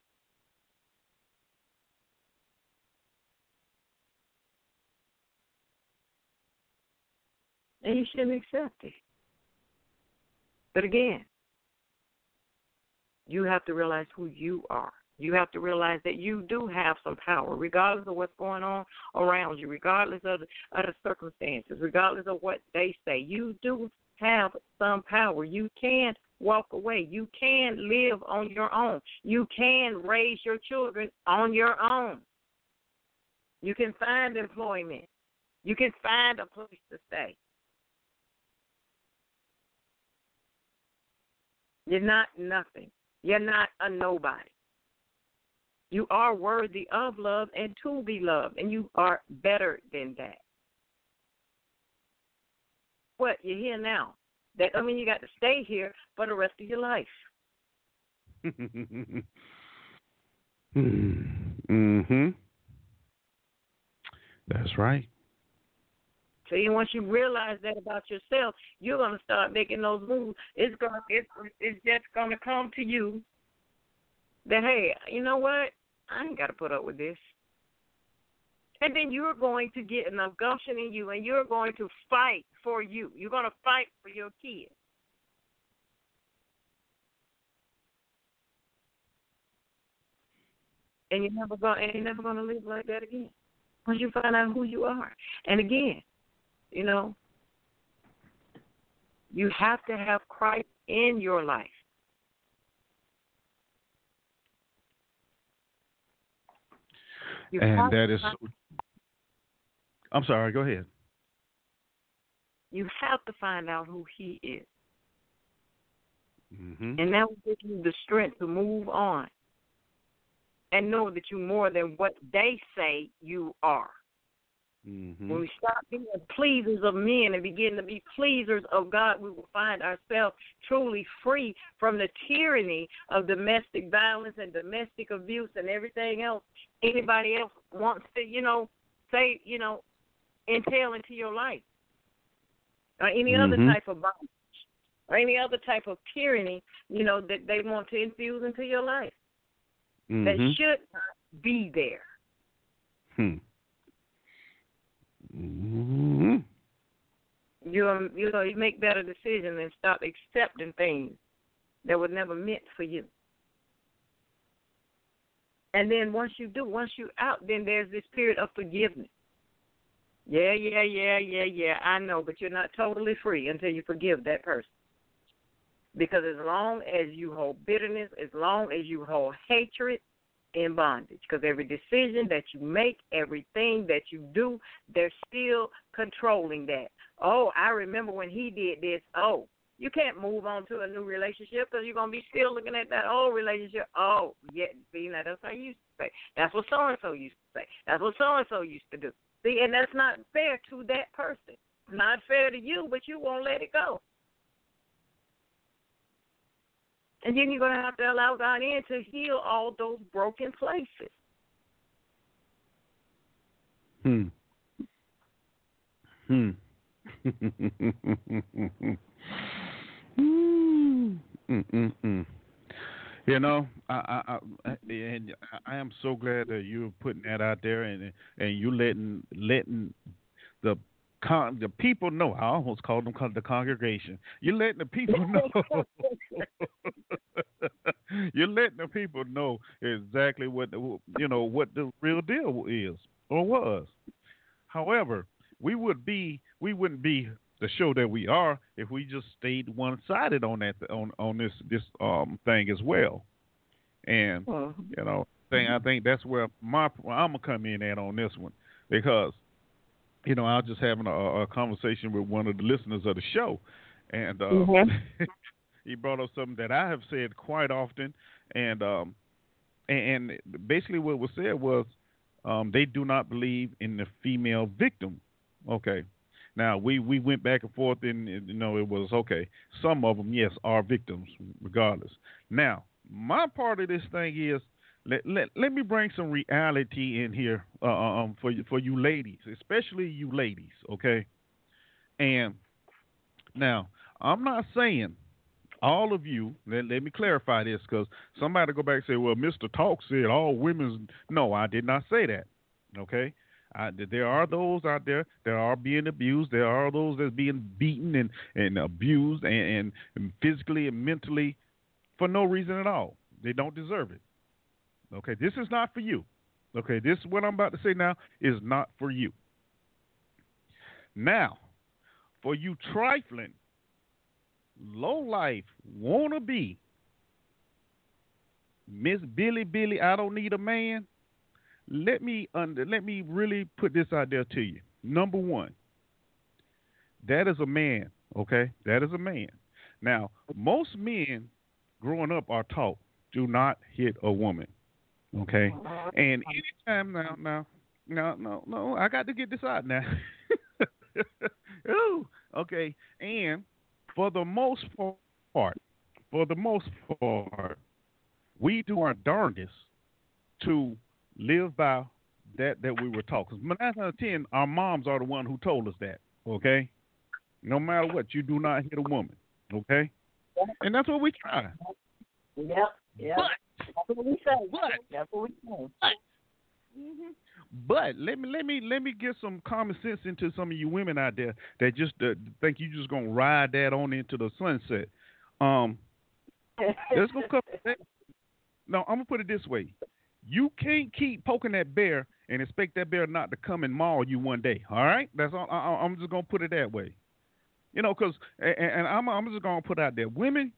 And you shouldn't accept it. But again, you have to realize who you are. You have to realize that you do have some power, regardless of what's going on around you, regardless of the circumstances, regardless of what they say. You do have some power. You can walk away. You can live on your own. You can raise your children on your own. You can find employment. You can find a place to stay. You're not nothing. You're not a nobody. You are worthy of love and to be loved, and you are better than that. What? You're here now. That I mean, you got to stay here for the rest of your life. Mm-hmm. That's right. See, and once you realize that about yourself, you're going to start making those moves. It's just going to come to you that, hey, you know what? I ain't got to put up with this. And then you're going to get enough gumption in you, and you're going to fight for you. You're going to fight for your kids. And you're never going to live like that again once you find out who you are. And again, you know, you have to have Christ in your life. And that is, I'm sorry, go ahead. You have to find out who he is. Mm-hmm. And that will give you the strength to move on and know that you're more than what they say you are. Mm-hmm. When we stop being pleasers of men and begin to be pleasers of God, we will find ourselves truly free from the tyranny of domestic violence and domestic abuse and everything else anybody else wants to, say, entail into your life, or any mm-hmm. other type of bondage, or any other type of tyranny, that they want to infuse into your life mm-hmm. that should not be there. Mm-hmm. You make better decisions and stop accepting things that were never meant for you. And then once you're out, then there's this period of forgiveness. Yeah, I know, but you're not totally free until you forgive that person. Because as long as you hold bitterness, as long as you hold hatred, in bondage, because every decision that you make, everything that you do, they're still controlling that. Oh, I remember when he did this. Oh, you can't move on to a new relationship because you're going to be still looking at that old relationship. Oh, yeah, see, now that's what I used to say. That's what so-and-so used to say. That's what so-and-so used to do. See, and that's not fair to that person. Not fair to you, but you won't let it go. And then you're going to have to allow God in to heal all those broken places. You know, I am so glad that you're putting that out there, and you letting the people know. I almost called them the congregation. You're letting the people know. You're letting the people know exactly what the real deal is or was. However, we wouldn't be the show that we are if we just stayed one-sided on that on this thing as well. And I think that's where I'm gonna come in at on this one, because I was just having a conversation with one of the listeners of the show, and he brought up something that I have said quite often, and basically what was said was they do not believe in the female victim. Okay. Now, we went back and forth, and, it was, okay, some of them, yes, are victims, regardless. Now, my part of this thing is, let me bring some reality in here for you ladies, especially you ladies, okay? And now, I'm not saying all of you, let me clarify this, because somebody go back and say, well, Mr. Talk said all women's, no, I did not say that, okay? There are those out there that are being abused. There are those that's being beaten and abused and physically and mentally for no reason at all. They don't deserve it. Okay, this is not for you. Okay, this is what I'm about to say now is not for you. Now, for you trifling, low-life, wannabe, Miss Billy, I don't need a man, let me really put this out there to you. Number one, that is a man, okay? That is a man. Now, most men growing up are taught, do not hit a woman, okay? And anytime no, I got to get this out now. Ooh, okay, and for the most part, we do our darndest to live by that we were taught. Because 9 out of 10, our moms are the one who told us that, okay? No matter what, you do not hit a woman, okay? And that's what we try. Yep. That's what we say. But let me get some common sense into some of you women out there that just think you just gonna ride that on into the sunset. There's gonna come. No, I'm gonna put it this way. You can't keep poking that bear and expect that bear not to come and maul you one day. All right, that's all. I'm just gonna put it that way, Because and I'm just gonna put out there, women,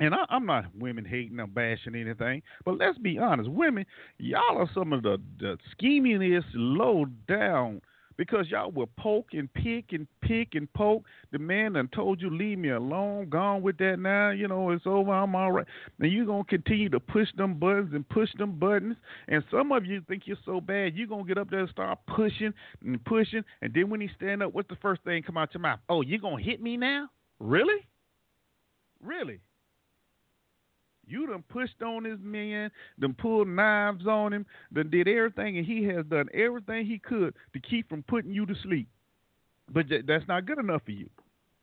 and I'm not women hating or bashing anything, but let's be honest, women, y'all are some of the schemingest, low down, because y'all will poke and pick and poke. The man done told you, leave me alone, gone with that now, it's over, I'm all right. Now you're going to continue to push them buttons. And some of you think you're so bad, you're going to get up there and start pushing. And then when he stand up, what's the first thing come out your mouth? Oh, you're going to hit me now? Really? Really? You done pushed on this man, done pulled knives on him, done did everything, and he has done everything he could to keep from putting you to sleep. But that's not good enough for you.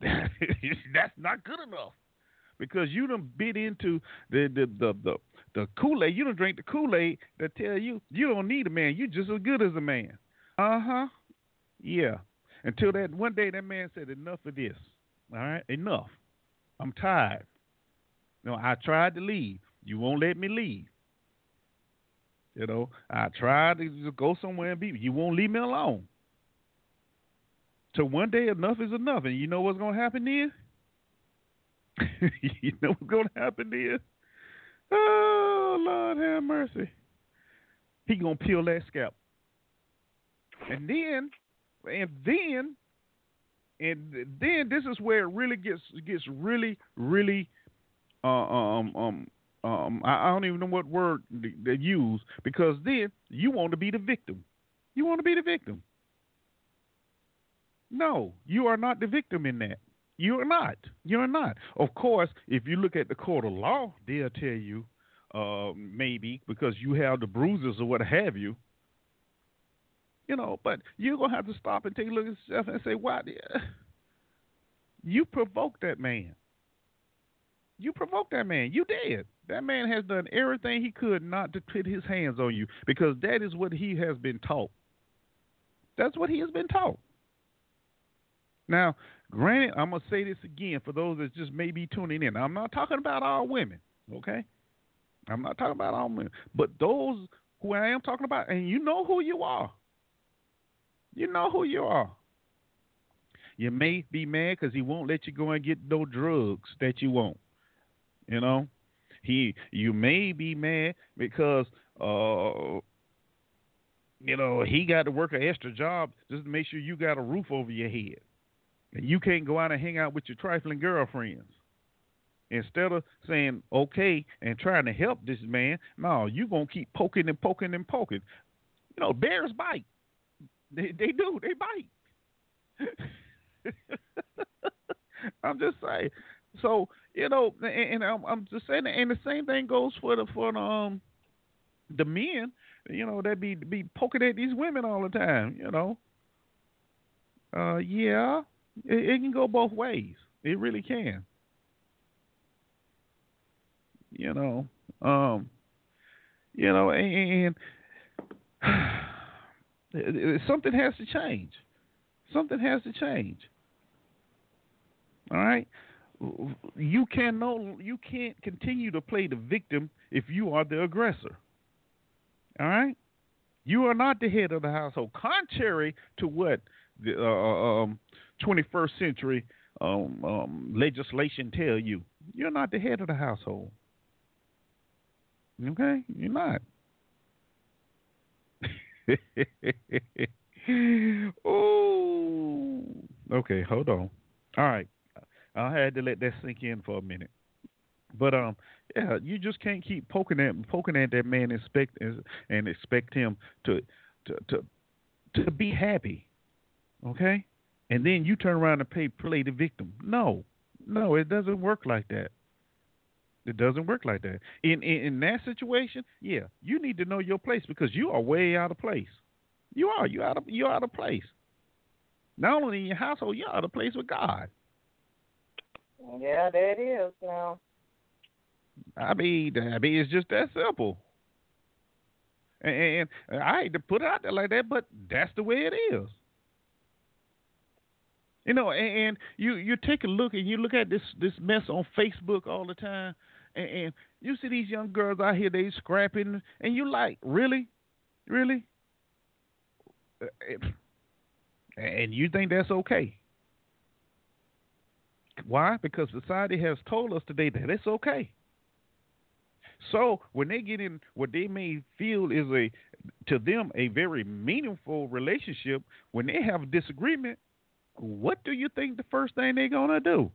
That's not good enough, because you done bit into the Kool-Aid. You done drink the Kool-Aid that tell you don't need a man. You just as good as a man. Uh-huh. Yeah. Until that one day that man said, enough of this. All right? Enough. I'm tired. No, I tried to leave. You won't let me leave. I tried to just go somewhere and be. You won't leave me alone. So one day, enough is enough. And you know what's going to happen then? Oh, Lord have mercy. He going to peel that scalp. And then this is where it really gets really, really, I don't even know what word they use, because then you want to be the victim. No, you are not the victim in that. You're not. Of course, if you look at the court of law, they'll tell you, maybe because you have the bruises or what have you, You know, but you're going to have to stop and take a look at yourself and say, why? You provoked that man. You provoked that man. You did. That man has done everything he could not to put his hands on you because that is what he has been taught. That's what he has been taught. Now, granted, I'm going to say this again for those that just may be tuning in. I'm not talking about all women, okay? I'm not talking about all women. But those who I am talking about, and you know who you are. You know who you are. You may be mad because he won't let you go and get no drugs that you want. You know, you may be mad because, you know, he got to work an extra job just to make sure you got a roof over your head. And you can't go out and hang out with your trifling girlfriends. Instead of saying, okay, and trying to help this man, no, you're going to keep poking and poking and poking. You know, bears bite. They do. They bite. I'm just saying. So, you know, and I'm just saying, and the same thing goes for the men, you know, that be poking at these women all the time, you know. Yeah, it can go both ways. It really can. You know, and something has to change. Something has to change. All right? You can't continue to play the victim if you are the aggressor. All right? You are not the head of the household, contrary to what the 21st century legislation tell you. You're not the head of the household. Okay? You're not. Oh, okay, hold on. All right, I had to let that sink in for a minute. But yeah, you just can't keep poking at that man and expect him to be happy, okay? And then you turn around and play the victim. No, it doesn't work like that. It doesn't work like that. In that situation, yeah, you need to know your place because you are way out of place. You are. You're out of place. Not only in your household, you're out of place with God. Yeah, there it is now. I mean, it's just that simple. And I hate to put it out there like that, but that's the way it is. You know, and you take a look and you look at this mess on Facebook all the time. And you see these young girls out here, they scrapping, and you like, really? Really? And you think that's okay. Why? Because society has told us today that it's okay. So when they get in what they may feel is to them a very meaningful relationship, when they have a disagreement, what do you think the first thing they're going to do?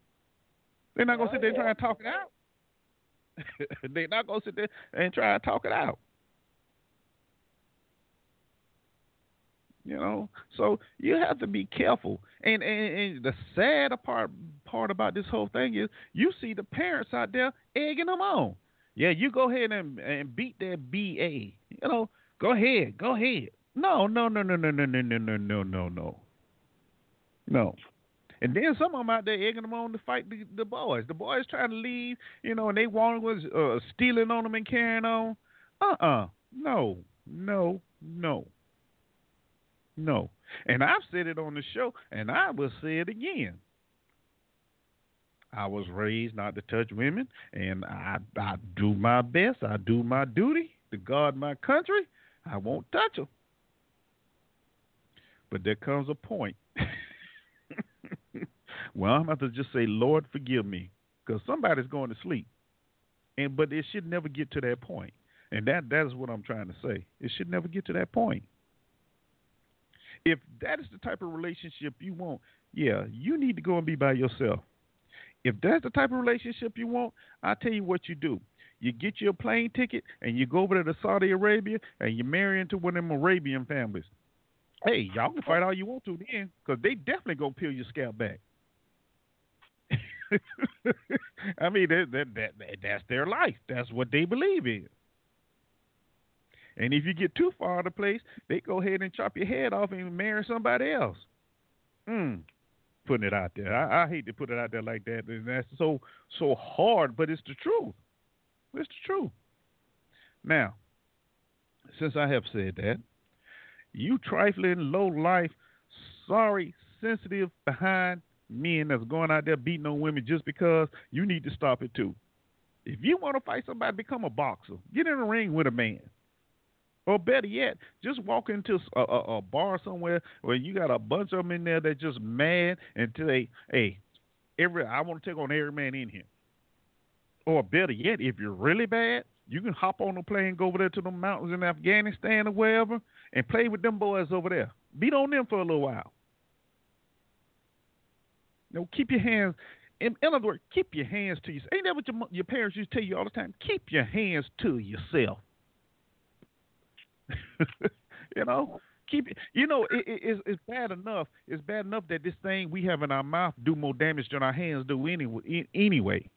They're not going to sit there and try and talk it out. They're not going to sit there and try and talk it out. You know, so you have to be careful. And the sad part about this whole thing is you see the parents out there egging them on. Yeah, you go ahead and beat that BA. You know, go ahead. No. And then some of them out there egging them on to fight the boys. The boys trying to leave, you know, and they was stealing on them and carrying on. No. And I've said it on the show, and I will say it again. I was raised not to touch women, and I do my best. I do my duty to guard my country. I won't touch them. But there comes a point. Well, I'm about to just say, Lord, forgive me, because somebody's going to sleep. But it should never get to that point. And that is what I'm trying to say. It should never get to that point. If that is the type of relationship you want, yeah, you need to go and be by yourself. If that's the type of relationship you want, I'll tell you what you do. You get your plane ticket, and you go over to Saudi Arabia, and you marry into one of them Arabian families. Hey, y'all can fight all you want to then, because they definitely going to peel your scalp back. I mean, that's their life. That's what they believe in. And if you get too far out of place, they go ahead and chop your head off and marry somebody else. Putting it out there. I hate to put it out there like that. And that's so hard, but it's the truth. It's the truth. Now, since I have said that, you trifling, low-life, sorry, sensitive, behind men that's going out there beating on women just because, you need to stop it too. If you want to fight somebody, become a boxer. Get in the ring with a man. Or better yet, just walk into a bar somewhere where you got a bunch of them in there that just mad until they, hey, I want to take on every man in here. Or better yet, if you're really bad, you can hop on a plane, go over there to the mountains in Afghanistan or wherever, and play with them boys over there. Beat on them for a little while. Now, keep your hands, in other words, keep your hands to yourself. Ain't that what your parents used to tell you all the time? Keep your hands to yourself. It's bad enough that this thing we have in our mouth do more damage than our hands do anyway.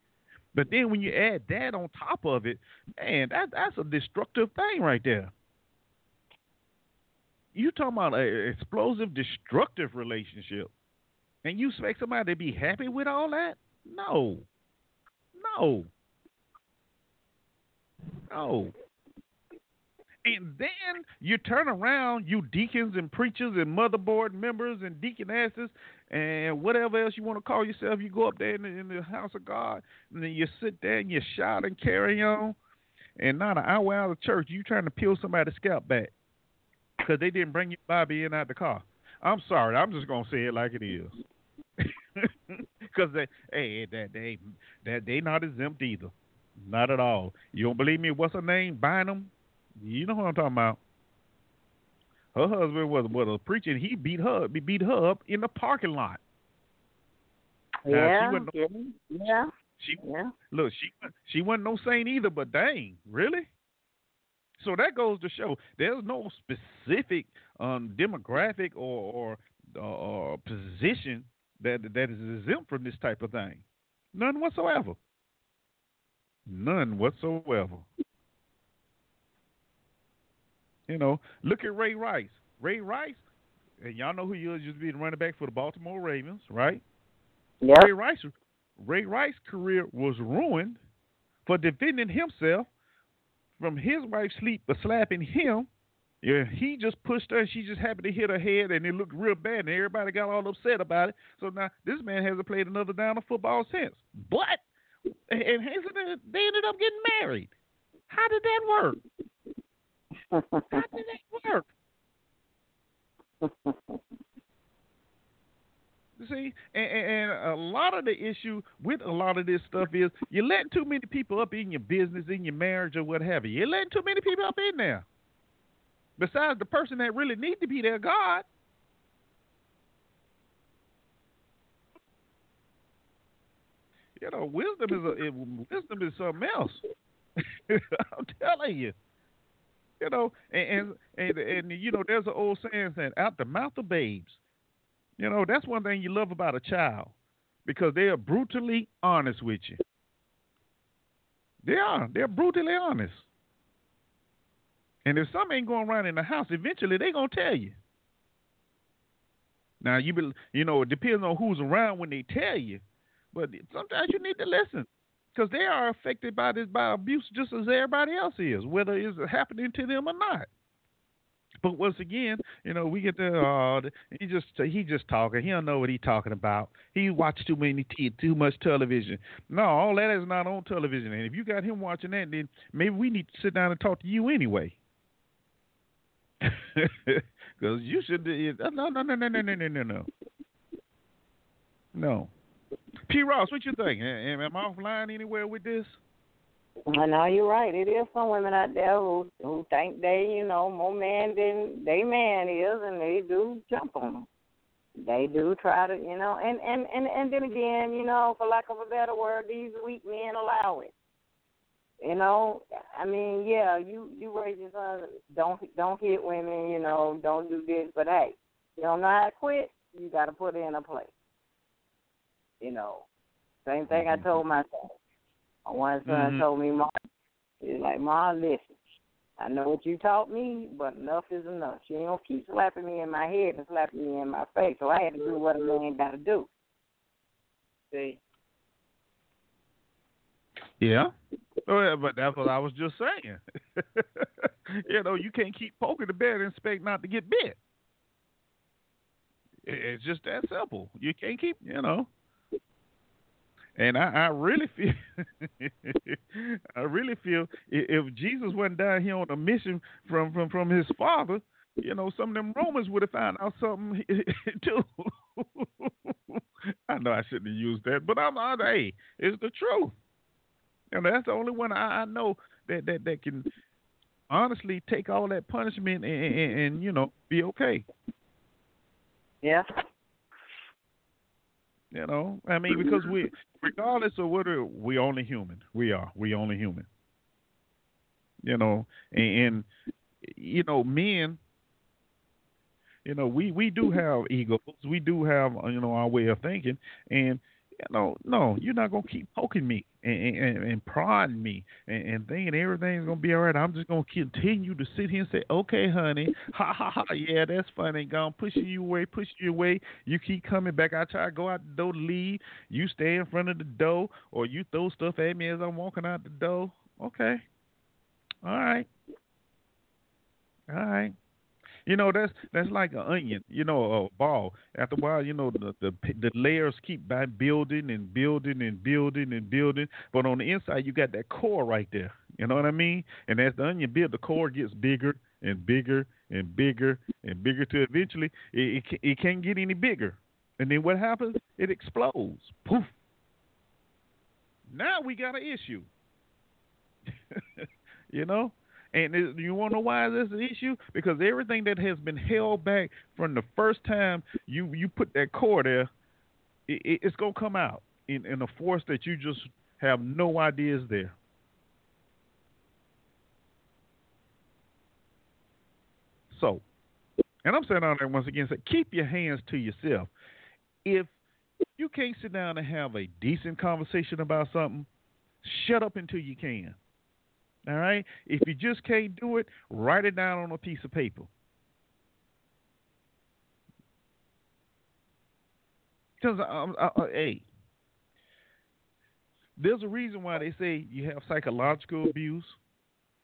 But then when you add that on top of it, man, that's a destructive thing right there. You talking about an explosive, destructive relationship, and you expect somebody to be happy with all that? No. And then you turn around, you deacons and preachers and motherboard members and deaconesses and whatever else you want to call yourself, you go up there in the house of God, and then you sit there and you shout and carry on. And not an hour out of church, you trying to peel somebody's scalp back because they didn't bring your Bobby in out the car. I'm sorry. I'm just going to say it like it is. Because they not exempt either. Not at all. You don't believe me? What's her name? Bynum? You know what I'm talking about. Her husband was a preacher, and he beat her up in the parking lot. Yeah. Look, she wasn't no saint either, but dang, really? So that goes to show there's no specific demographic or position that is exempt from this type of thing. None whatsoever. You know, look at Ray Rice. Ray Rice, and y'all know who he is, used to be the running back for the Baltimore Ravens, right? Yeah. Ray Rice's career was ruined for defending himself from his wife's sleep, but slapping him. Yeah, he just pushed her, and she just happened to hit her head, and it looked real bad, and everybody got all upset about it. So now this man hasn't played another down of football since. But, and they ended up getting married. How did that work? How did that work? See, and a lot of the issue with a lot of this stuff is you're letting too many people up in your business, in your marriage, or what have you. You're letting too many people up in there. Besides the person that really needs to be there, God. You know, wisdom is something else. I'm telling you. You know, and you know, there's an old saying, out the mouth of babes. You know, that's one thing you love about a child, because they are brutally honest with you. They are. They're brutally honest. And if something ain't going right in the house, eventually they're going to tell you. Now, it depends on who's around when they tell you. But sometimes you need to listen. Because they are affected by abuse just as everybody else is, whether it's happening to them or not. But once again, you know, we get there. He just talking. He don't know what he's talking about. He watched too much television. No, all that is not on television. And if you got him watching that, then maybe we need to sit down and talk to you anyway. Because you should. No. P. Ross, what you think? Am I offline anywhere with this? I know you're right. It is some women out there who think they, you know, more man than they man is, and they do jump on them. They do try to, you know, and then again, you know, for lack of a better word, these weak men allow it. You know, I mean, yeah, you raise your son, don't hit women, you know, don't do this, but hey, you don't know how to quit, you got to put in a place. You know, same thing I told my son. One son told me, Mom, he's like, Mom, listen, I know what you taught me, but enough is enough. She ain't going to keep slapping me in my head and slapping me in my face. So I had to do what a man got to do. See? Yeah. Well, but that's what I was just saying. You know, you can't keep poking the bear and expect not to get bit. It's just that simple. You can't keep, you know. And I really feel, if Jesus wasn't down here on a mission from his father, you know, some of them Romans would have found out something too. I know I shouldn't have used that, but hey, it's the truth. And that's the only one I know that can honestly take all that punishment and you know, be okay. Yeah. You know, I mean, because we, regardless of whether we only human, we only human. You know, and you know, men, you know, we do have egos, we do have, you know, our way of thinking, and you know, no, you're not gonna keep poking me and prodding me and thinking everything's gonna be all right. I'm just gonna continue to sit here and say, okay, honey, ha ha ha, yeah, that's funny. Gone pushing you away. You keep coming back. I try to go out the door to leave. You stay in front of the door, or you throw stuff at me as I'm walking out the door. Okay, all right. You know, that's like an onion, you know, a ball. After a while, you know, the layers keep by building. But on the inside, you got that core right there. You know what I mean? And as the onion builds, the core gets bigger and bigger and bigger and bigger till eventually it can't get any bigger. And then what happens? It explodes. Poof. Now we got an issue. You know? And you want to know why this is an issue? Because everything that has been held back from the first time you put that core there, it's going to come out in a force that you just have no idea is there. So, and I'm saying on there once again, say, keep your hands to yourself. If you can't sit down and have a decent conversation about something, shut up until you can. All right? If you just can't do it, write it down on a piece of paper. Because, hey, there's a reason why they say you have psychological abuse,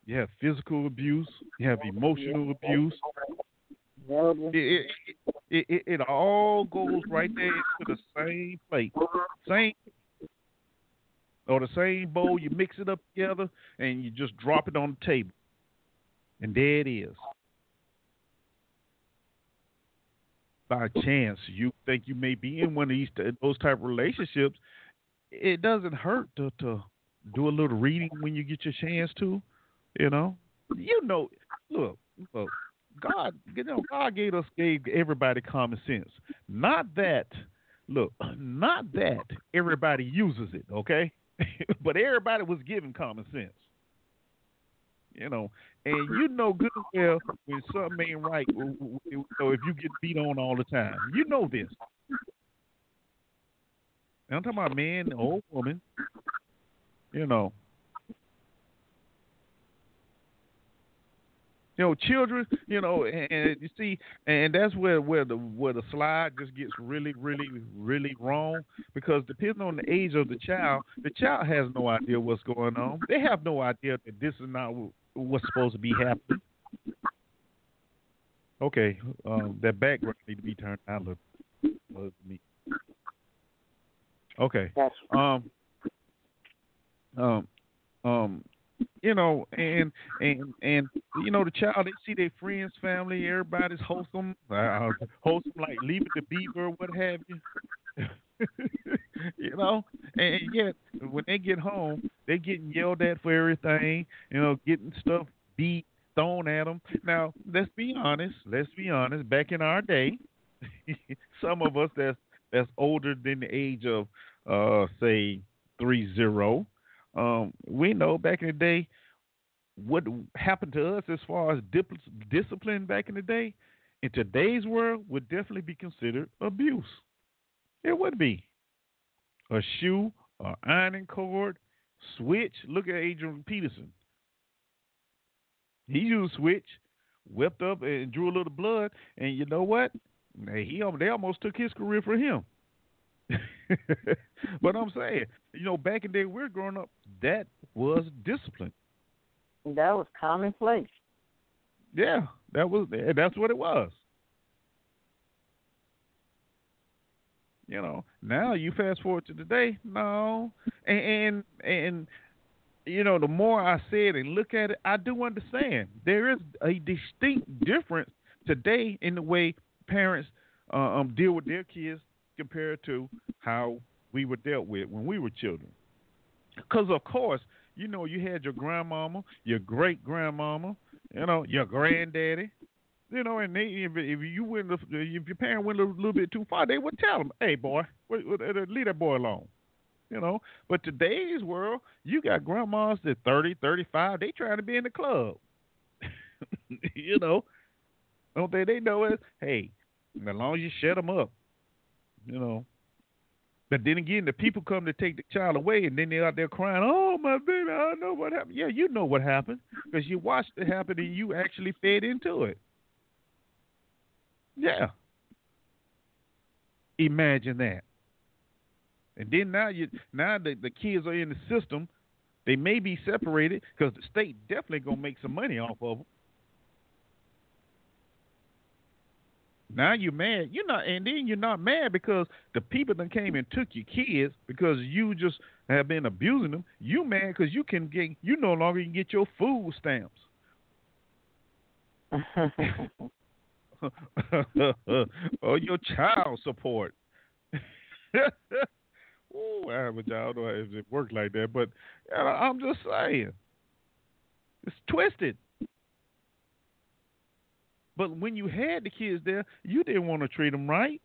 you have physical abuse, you have emotional abuse. It all goes right there to the same plate. Same or the same bowl, you mix it up together, and you just drop it on the table. And there it is. By chance, you think you may be in one of those type of relationships. It doesn't hurt to do a little reading when you get your chance to, you know. You know, look, God, you know, God gave everybody common sense. Not that everybody uses it, okay? But everybody was given common sense, you know. And you know good and well when something ain't right, you know, if you get beat on all the time. You know this. And I'm talking about man or woman, you know. You know, children, you know, and you see, and that's where the slide just gets really, really, really wrong, because depending on the age of the child has no idea what's going on. They have no idea that this is not what's supposed to be happening. Okay, that background need to be turned out a little bit. Okay. You know, and you know, the child, they see their friends, family, everybody's wholesome like Leave It to Beaver, what have you. You know, and yet when they get home, they're getting yelled at for everything, you know, getting stuff beat, thrown at them. Now, let's be honest, back in our day, some of us that's older than the age of, say, 30, we know back in the day what happened to us as far as discipline back in the day in today's world would definitely be considered abuse. It would be a shoe, an ironing cord, switch. Look at Adrian Peterson. He used switch, whipped up and drew a little blood, and you know what? They almost took his career for him. But I'm saying, you know, back in the day we were growing up, that was discipline. That was commonplace. Yeah, that's what it was. You know, now you fast forward to today, no, and you know, the more I say it and look at it, I do understand there is a distinct difference today in the way parents deal with their kids compared to how we were dealt with when we were children. Because of course, you know, you had your grandmama, your great grandmama, you know, your granddaddy, you know, and if your parent went a little bit too far, they would tell them, "Hey, boy, leave that boy alone." You know, but today's world, you got grandmas that 30, 35, they trying to be in the club. You know, don't they know it? Hey, as long as you shut them up, you know. But then again, the people come to take the child away, and then they're out there crying, "Oh, my baby, I don't know what happened." Yeah, you know what happened because you watched it happen and you actually fed into it. Yeah. Imagine that. And then now the kids are in the system. They may be separated because the state definitely going to make some money off of them. Now you're mad. You're not mad because the people that came and took your kids because you just have been abusing them. You mad because you no longer can get your food stamps. Or your child support. Ooh, I don't know if it worked like that, but I'm just saying, it's twisted. But when you had the kids there, you didn't want to treat them right.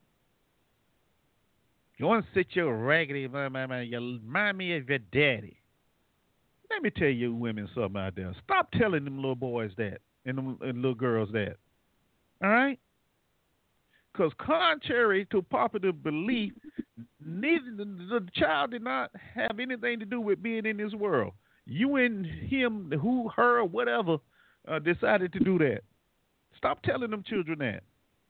You want to sit your raggedy, you remind me of your daddy. Let me tell you women something out there. Stop telling them little boys that and them little girls that. All right? Because contrary to popular belief, the child did not have anything to do with being in this world. You and him, who, her, whatever, decided to do that. Stop telling them children that.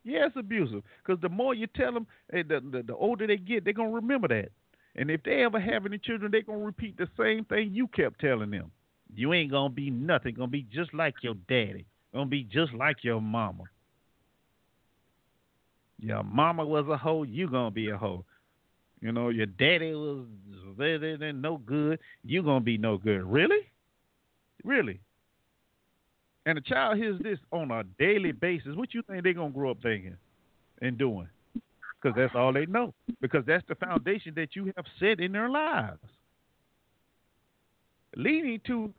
Yeah, it's abusive. Because the more you tell them, the older they get, they're going to remember that. And if they ever have any children, they're going to repeat the same thing you kept telling them. You ain't going to be nothing. Going to be just like your daddy. Going to be just like your mama. Your mama was a hoe, you gonna be a hoe. You know, your daddy was better than no good, you gonna be no good. Really? Really? And the child hears this on a daily basis. What you think they're gonna grow up thinking and doing? Because that's all they know. Because that's the foundation that you have set in their lives, leading to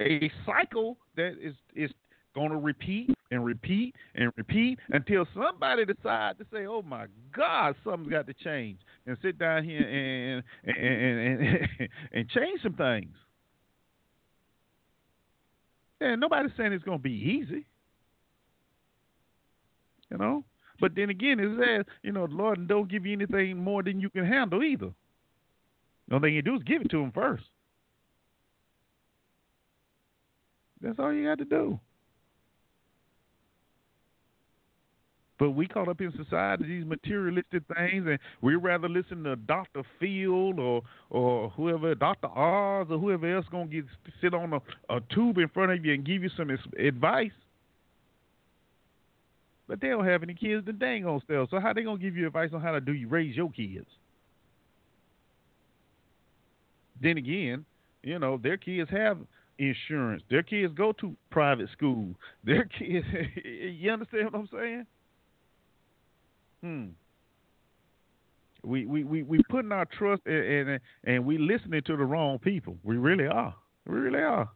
a cycle that is going to repeat and repeat and repeat until somebody decides to say, "Oh my God, something's got to change," and sit down here and change some things. And nobody's saying it's going to be easy, you know. But then again, it says, you know, the Lord don't give you anything more than you can handle either. The only thing you do is give it to Him first. That's all you got to do. But we caught up in society, these materialistic things, and we rather listen to Dr. Field or whoever, Dr. Oz or whoever else going to sit on a tube in front of you and give you some advice. But they don't have any kids that they ain't going to sell. So how they going to give you advice on how to raise your kids? Then again, you know, their kids have insurance. Their kids go to private school. Their kids, you understand what I'm saying? We putting our trust and we listening to the wrong people. We really are. We really are.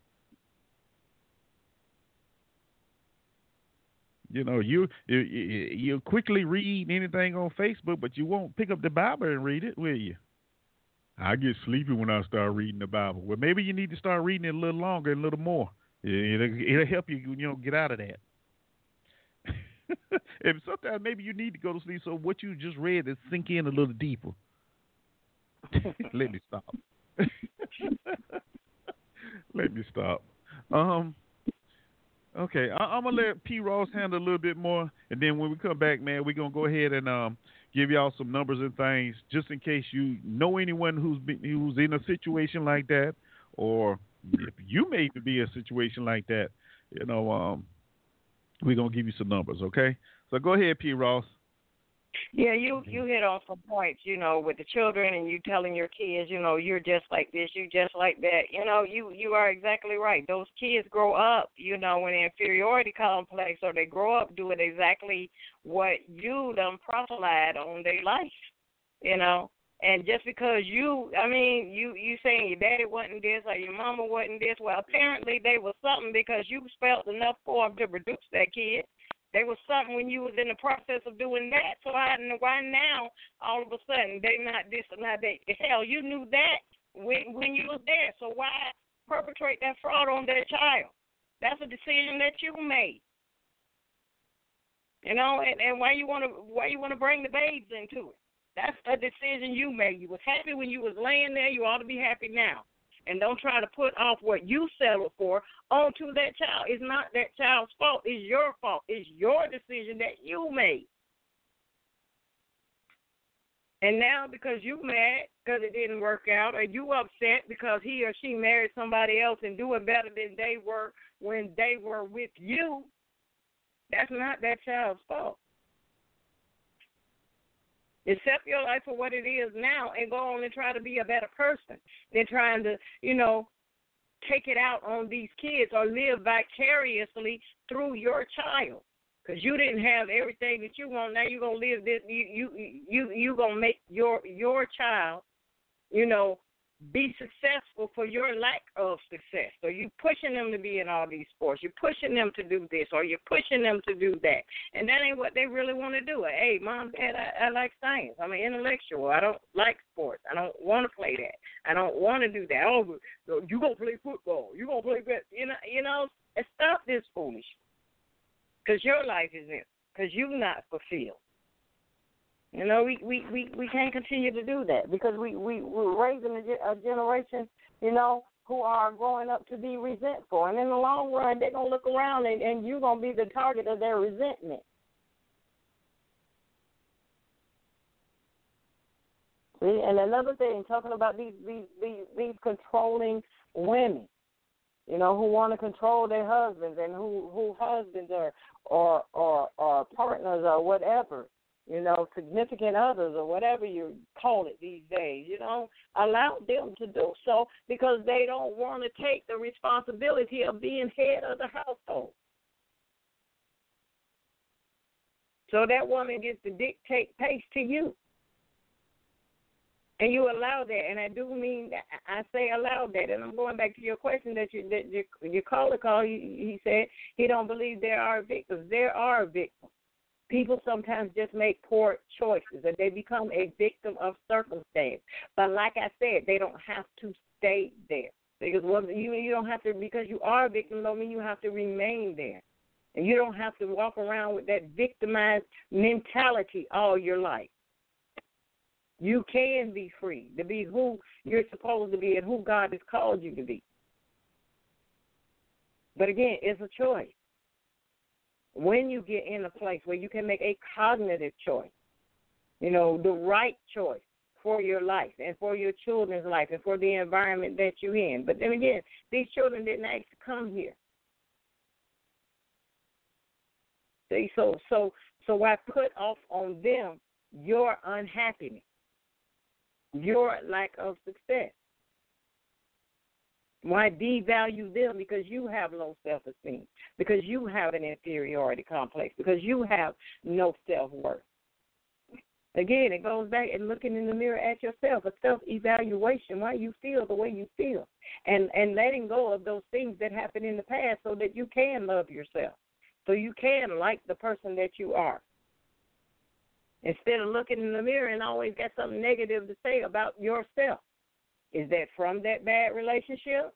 You know, you quickly read anything on Facebook, but you won't pick up the Bible and read it, will you? I get sleepy when I start reading the Bible. Well, maybe you need to start reading it a little longer and a little more. It'll help you, you know, get out of that. And sometimes maybe you need to go to sleep so what you just read is sink in a little deeper. Let me stop. Let me stop. Okay, I'm going to let P. Ross handle a little bit more, and then when we come back, man, we're going to go ahead and give y'all some numbers and things just in case you know anyone who's in a situation like that, or if you may be in a situation like that, you know, we're going to give you some numbers, okay? So go ahead, P. Ross. Yeah, you hit on some points, you know, with the children and you telling your kids, you know, you're just like this, you're just like that. You know, you are exactly right. Those kids grow up, you know, with an inferiority complex, or they grow up doing exactly what you done proselytized on their life, you know. And just because you saying your daddy wasn't this or your mama wasn't this, well, apparently they were something because you felt enough for them to produce that kid. They were something when you was in the process of doing that. So why now all of a sudden they not this or not that? Hell, you knew that when you was there. So why perpetrate that fraud on that child? That's a decision that you made. You know, and why you wanna bring the babes into it? That's a decision you made. You was happy when you was laying there. You ought to be happy now. And don't try to put off what you settled for onto that child. It's not that child's fault. It's your fault. It's your decision that you made. And now because you mad because it didn't work out, or you upset because he or she married somebody else and doing better than they were when they were with you, that's not that child's fault. Accept your life for what it is now and go on and try to be a better person than trying to, you know, take it out on these kids or live vicariously through your child. Because you didn't have everything that you want. Now you're going to live this, you're going to make your child, you know, be successful for your lack of success. So you're pushing them to be in all these sports. You're pushing them to do this, or you're pushing them to do that. And that ain't what they really want to do. Hey, Mom, Dad, I like science. I'm an intellectual. I don't like sports. I don't want to play that. I don't want to do that. Oh, you're going to play football. You're going to play that. You know, stop this foolishness. Because your life is empty. Because you're not fulfilled. You know, we can't continue to do that because we're raising a generation, you know, who are growing up to be resentful. And in the long run, they're going to look around and you're going to be the target of their resentment. See, and another thing, talking about these controlling women, you know, who want to control their husbands and who husbands are or partners or whatever. You know, significant others or whatever you call it these days, you know, allow them to do so because they don't want to take the responsibility of being head of the household. So that woman gets to dictate pace to you. And you allow that, and I do mean, I say allow that, and I'm going back to your question that your caller called, he said he don't believe there are victims. There are victims. People sometimes just make poor choices, and they become a victim of circumstance. But like I said, they don't have to stay there. Because you don't have to, because you are a victim, don't mean you have to remain there. And you don't have to walk around with that victimized mentality all your life. You can be free to be who you're supposed to be and who God has called you to be. But again, it's a choice. When you get in a place where you can make a cognitive choice, you know, the right choice for your life and for your children's life and for the environment that you're in. But then again, these children didn't actually come here. See, so I put off on them your unhappiness, your lack of success. Why devalue them? Because you have low self-esteem, because you have an inferiority complex, because you have no self-worth. Again, it goes back and looking in the mirror at yourself, a self-evaluation, why you feel the way you feel, and letting go of those things that happened in the past so that you can love yourself, so you can like the person that you are. Instead of looking in the mirror and always got something negative to say about yourself. Is that from that bad relationship?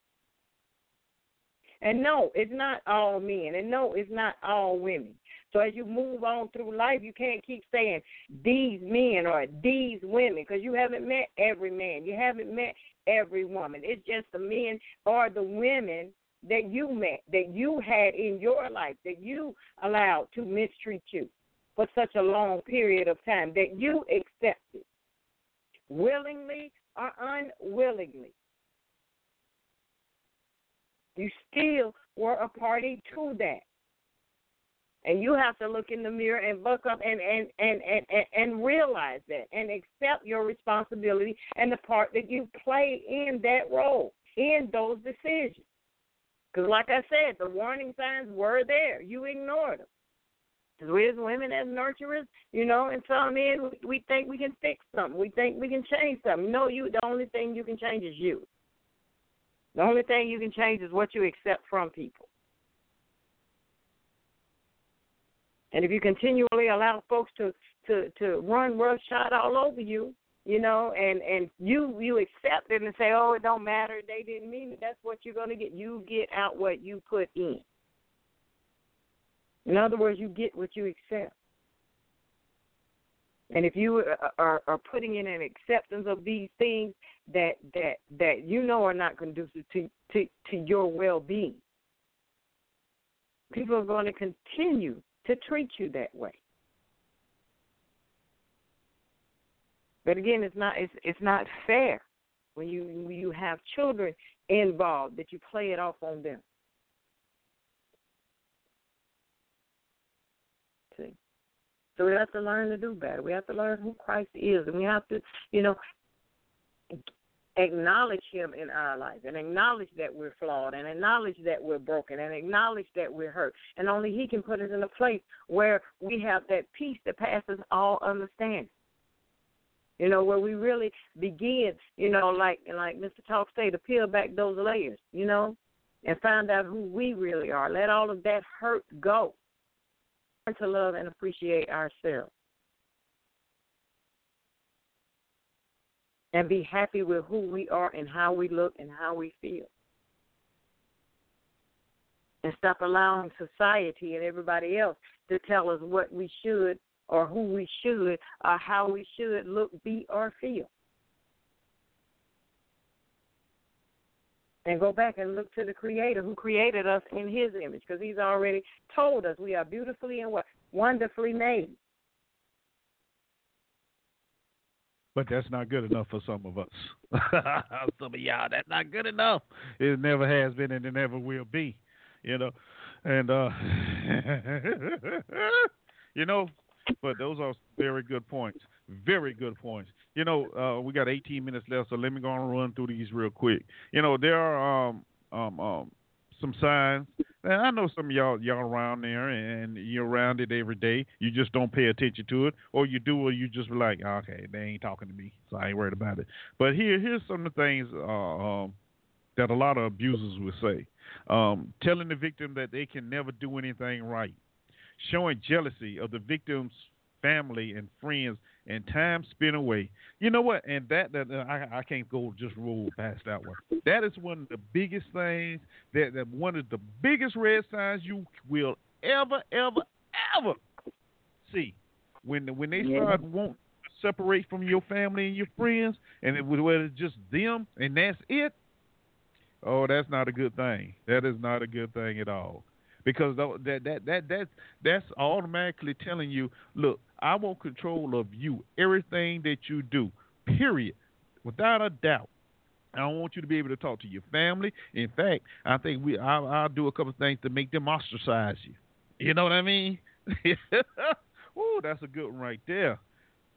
And no, it's not all men. And no, it's not all women. So as you move on through life, you can't keep saying these men or these women because you haven't met every man. You haven't met every woman. It's just the men or the women that you met, that you had in your life, that you allowed to mistreat you for such a long period of time, that you accepted willingly or unwillingly. You still were a party to that. And you have to look in the mirror and buck up and realize that and accept your responsibility and the part that you play in that role, in those decisions. Because like I said, the warning signs were there. You ignored them. Because we as women, as nurturers, you know, and some men, we think we can fix something. We think we can change something. No, the only thing you can change is you. The only thing you can change is what you accept from people. And if you continually allow folks to run roughshod all over you, you know, and you accept it and say, oh, it don't matter, they didn't mean it, that's what you're going to get. You get out what you put in. In other words, you get what you accept. And if you are putting in an acceptance of these things that you know are not conducive to your well-being, people are going to continue to treat you that way. But again, it's not fair when you have children involved that you play it off on them. See? So we have to learn to do better. We have to learn who Christ is, and we have to, you know, acknowledge him in our life and acknowledge that we're flawed and acknowledge that we're broken and acknowledge that we're hurt. And only he can put us in a place where we have that peace that passes all understanding. You know, where we really begin, you know, like Mr. Talk say, to peel back those layers, you know, and find out who we really are. Let all of that hurt go. Learn to love and appreciate ourselves. And be happy with who we are and how we look and how we feel. And stop allowing society and everybody else to tell us what we should or who we should or how we should look, be, or feel. And go back and look to the Creator who created us in his image, because he's already told us we are beautifully and wonderfully made. But that's not good enough for some of us. Some of y'all, that's not good enough. It never has been and it never will be, you know. And, you know, but those are very good points. Very good points. You know, we got 18 minutes left, so let me go on and run through these real quick. You know, there are some signs. And I know some of y'all around there, and you're around it every day. You just don't pay attention to it, or you do, or you just be like, okay, they ain't talking to me, so I ain't worried about it. But here's some of the things that a lot of abusers will say. Telling the victim that they can never do anything right. Showing jealousy of the victim's family and friends and time spent away. You know what? And that I can't go just roll past that one. That is one of the biggest things, that one of the biggest red signs you will ever see. When they start wanting to separate from your family and your friends, and it's just them and that's it. Oh, that's not a good thing. That is not a good thing at all. Because that's automatically telling you, look, I want control of you, everything that you do, period, without a doubt. I don't want you to be able to talk to your family. In fact, I think I'll do a couple of things to make them ostracize you. You know what I mean? Ooh, that's a good one right there.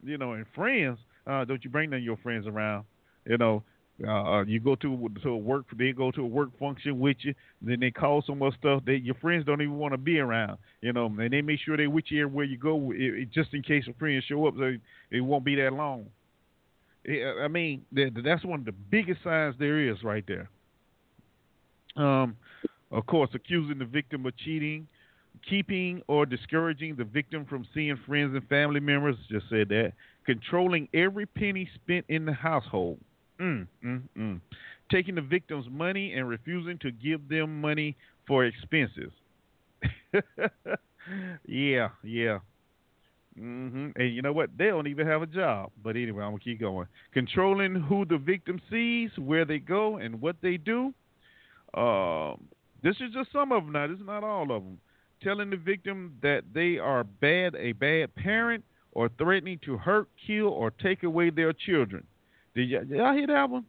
You know, and friends, don't you bring none of your friends around, you know. You go to a work. They go to a work function with you. Then they cause so much stuff that your friends don't even want to be around. You know, and they make sure they with you everywhere you go, just in case your friends show up. So it won't be that long. I mean, that's one of the biggest signs there is right there. Of course, accusing the victim of cheating, keeping or discouraging the victim from seeing friends and family members. Just said that. Controlling every penny spent in the household. Taking the victim's money and refusing to give them money for expenses. Yeah. And you know what? They don't even have a job. But anyway, I'm going to keep going. Controlling who the victim sees, where they go, and what they do. This is just some of them now. This is not all of them. Telling the victim that they are a bad parent, or threatening to hurt, kill, or take away their children. Did y'all hear that one?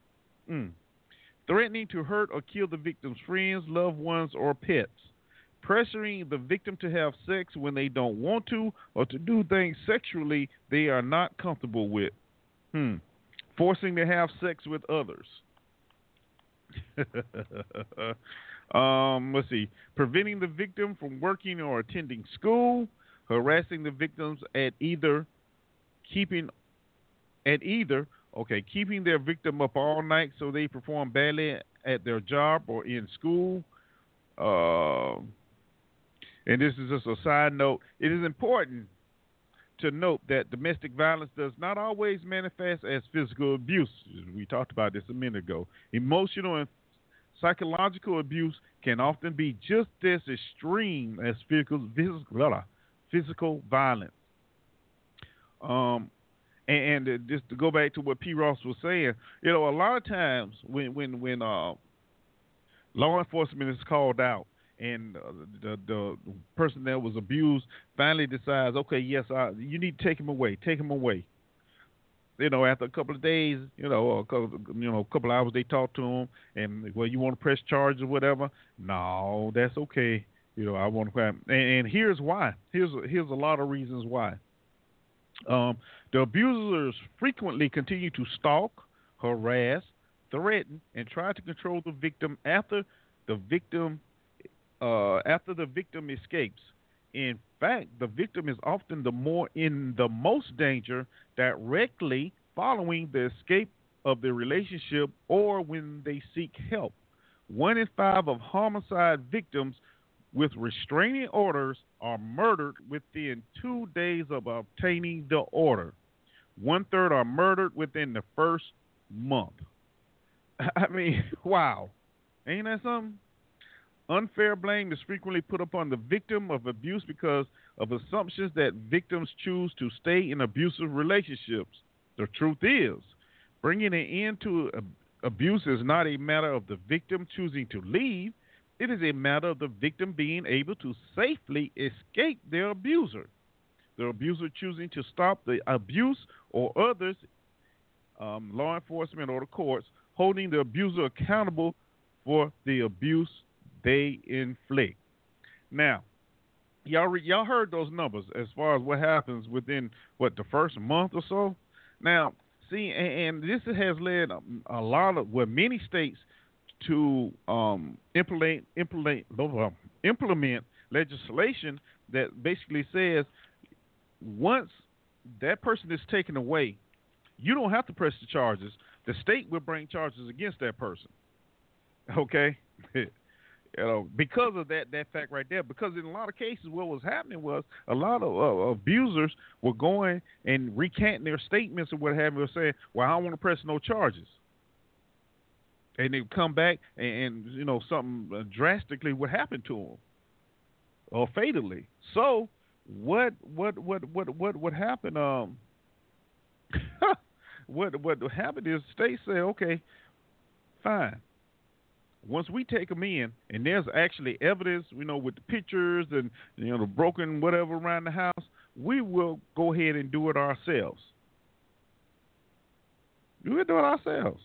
Threatening to hurt or kill the victim's friends, loved ones, or pets. Pressuring the victim to have sex when they don't want to, or to do things sexually they are not comfortable with. Forcing to have sex with others. Let's see. Preventing the victim from working or attending school. Harassing the victims at keeping their victim up all night so they perform badly at their job or in school. And this is just a side note. It is important to note that domestic violence does not always manifest as physical abuse. We talked about this a minute ago. Emotional and psychological abuse can often be just as extreme as physical violence. And just to go back to what P. Ross was saying, you know, a lot of times when law enforcement is called out and the person that was abused finally decides, okay, yes, you need to take him away. You know, after a couple of days, a couple of hours, they talk to him and, well, you want to press charges or whatever? No, that's okay. You know, I want to cry. And here's why. Here's a lot of reasons why. The abusers frequently continue to stalk, harass, threaten, and try to control the victim after the victim escapes. In fact, the victim is often the most danger directly following the escape of the relationship or when they seek help. 1 in 5 of homicide victims with restraining orders are murdered within 2 days of obtaining the order. 1/3 are murdered within the first month. I mean, wow. Ain't that something? Unfair blame is frequently put upon the victim of abuse because of assumptions that victims choose to stay in abusive relationships. The truth is, bringing an end to abuse is not a matter of the victim choosing to leave. It is a matter of the victim being able to safely escape their abuser. The abuser choosing to stop the abuse or others, law enforcement or the courts, holding the abuser accountable for the abuse they inflict. Now, y'all heard those numbers as far as what happens within, the first month or so? Now, see, and this has led many states to implement legislation that basically says once that person is taken away, you don't have to press the charges. The state will bring charges against that person. Okay? You know, because of that fact right there, because in a lot of cases what was happening was a lot of abusers were going and recanting their statements and what have you, saying, well, I don't want to press no charges. And they come back and, you know, something drastically would happen to them or fatally. So what happened? What happened is states say, okay, fine. Once we take them in, and there's actually evidence, you know, with the pictures and, you know, the broken whatever around the house, we will go ahead and do it ourselves. We'll do it ourselves.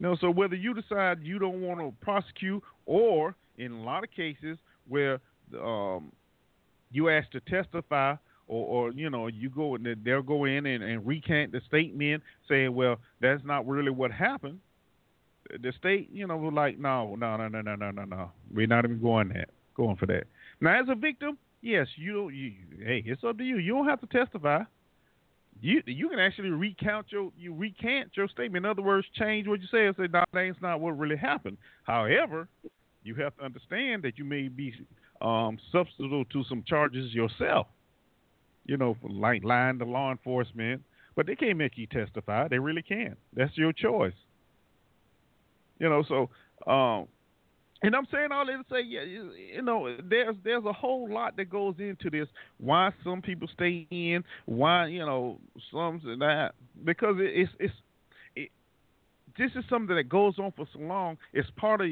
No, so whether you decide you don't want to prosecute, or in a lot of cases where you ask to testify, or you know, you go and they'll go in and recant the statement, saying, "Well, that's not really what happened." The state, you know, was like, "No, we're not even going for that." Now, as a victim, yes, hey, it's up to you. You don't have to testify. You can actually recant your statement. In other words, change what you say and say, no, that's not what really happened. However, you have to understand that you may be susceptible to some charges yourself, you know, for like lying to law enforcement. But they can't make you testify. They really can't. That's your choice. You know, so and I'm saying all that to say, yeah, you know, there's a whole lot that goes into this. Why some people stay in? Why, you know, some not? Because it's this is something that goes on for so long. It's part of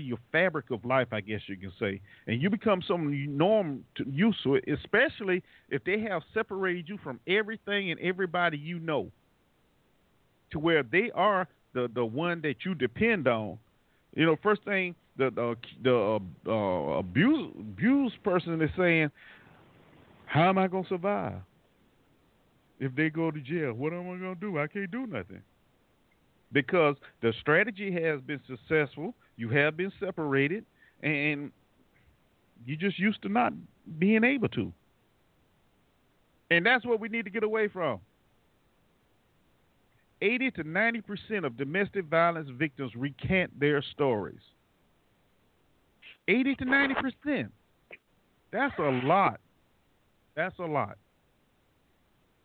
your fabric of life, I guess you can say, and you become something you norm to used to it, especially if they have separated you from everything and everybody you know, to where they are the one that you depend on. You know, first thing the abused person is saying, "How am I gonna survive? If they go to jail, what am I going to do? I can't do nothing." Because the strategy has been successful. You have been separated, and you just used to not being able to. And that's what we need to get away from. 80 to 90% of domestic violence victims recant their stories. 80 to 90%. That's a lot. That's a lot.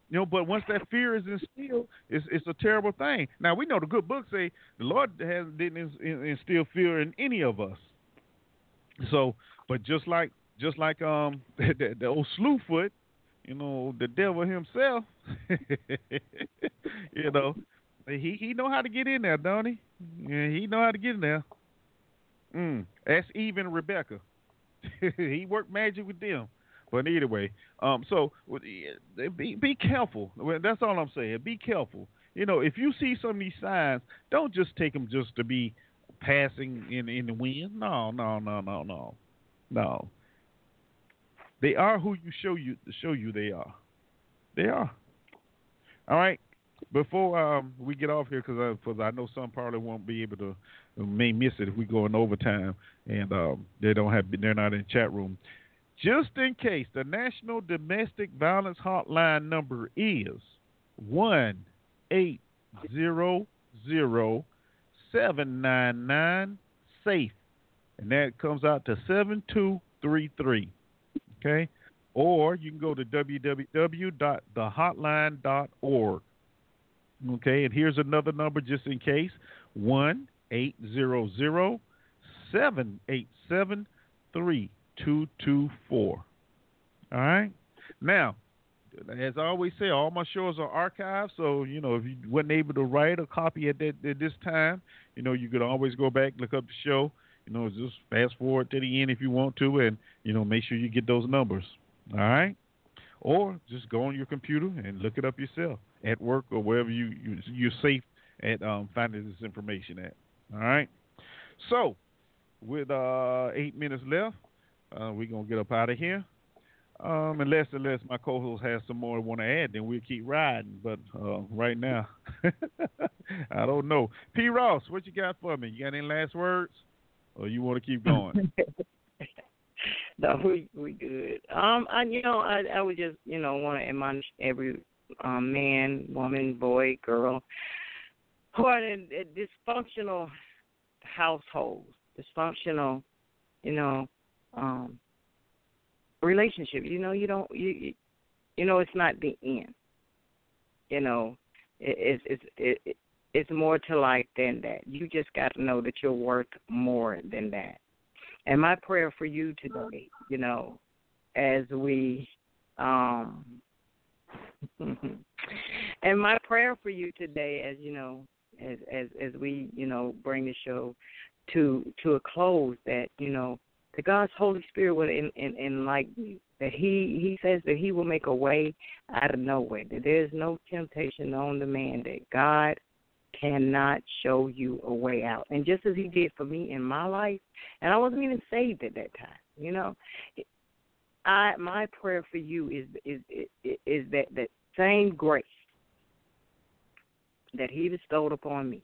You know, but once that fear is instilled, it's a terrible thing. Now, we know the good books say the Lord didn't instill fear in any of us. So, but just like the old Slewfoot, you know, the devil himself, you know, he know how to get in there, don't he? Yeah, he know how to get in there. That's even Rebecca. He worked magic with them. But either way, so be careful. That's all I'm saying. Be careful. You know, if you see some of these signs, don't just take them just to be passing in the wind. No. They are who you show you they are. They are. All right. Before we get off here, because I know some probably won't be able to, may miss it if we go in overtime, and they're not in the chat room. Just in case, the National Domestic Violence Hotline number is 1-800-799-SAFE, and that comes out to 7233, okay? Or you can go to www.thehotline.org, okay? And here's another number just in case, 1-800-787-3. 224. All right. Now, as I always say, all my shows are archived, so you know if you wasn't able to write a copy at this time, you know you could always go back, look up the show. You know, just fast forward to the end if you want to, and you know make sure you get those numbers. All right. Or just go on your computer and look it up yourself at work or wherever you're safe at finding this information at. All right. So, with 8 minutes left. We're going to get up out of here. Unless my co-host has some more I want to add, then we'll keep riding. But right now, I don't know. P. Ross, what you got for me? You got any last words? Or you want to keep going? No, we good. I would just, want to admonish every man, woman, boy, girl, who are in dysfunctional households, dysfunctional, relationship. It's not the end. It's more to life than that. You just got to know that you're worth more than that. And my prayer for you today, as we bring the show to a close, that that God's Holy Spirit would enlighten you, that he says that he will make a way out of no way, that there is no temptation on the man, that God cannot show you a way out. And just as he did for me in my life, and I wasn't even saved at that time, my prayer for you is that same grace that he bestowed upon me,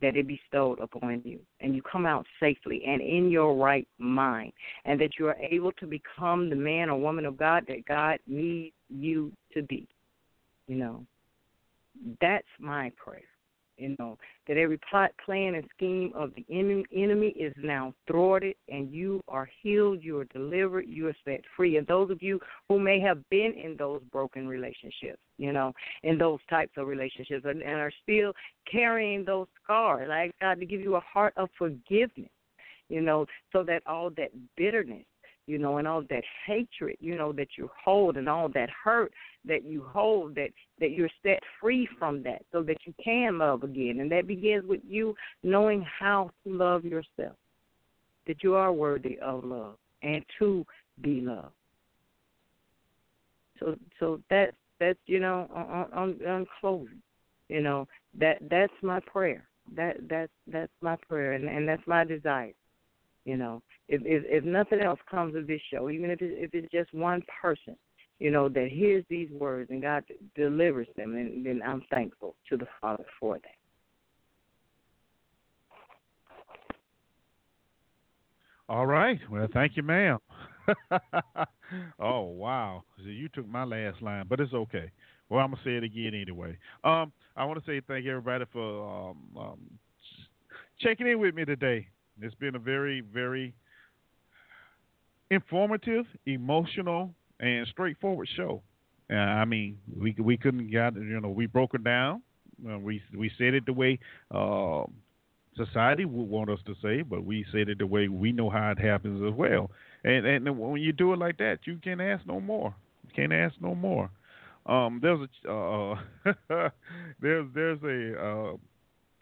that it be bestowed upon you, and you come out safely and in your right mind, and that you are able to become the man or woman of God that God needs you to be. That's my prayer, that every plot, plan, and scheme of the enemy is now thwarted, and you are healed, you are delivered, you are set free. And those of you who may have been in those broken relationships, in those types of relationships, and are still carrying those scars, I ask God to give you a heart of forgiveness, so that all that bitterness, you know, and all that hatred, you know, that you hold, and all that hurt that you hold, that you're set free from that so that you can love again. And that begins with you knowing how to love yourself, that you are worthy of love and to be loved. So that's you know, on closing, you know, that's my prayer. That's my prayer, and that's my desire. You know, if nothing else comes of this show, even if it's just one person, you know, that hears these words and God delivers them, and then I'm thankful to the Father for that. All right. Well, thank you, ma'am. Oh, wow. You took my last line, but it's okay. Well, I'm going to say it again anyway. I want to say thank everybody for checking in with me today. It's been a very, very informative, emotional, and straightforward show. I mean, we couldn't get, you know, we broke it down. We said it the way society would want us to say, but we said it the way we know how it happens as well. And when you do it like that, you can't ask no more. You can't ask no more. There's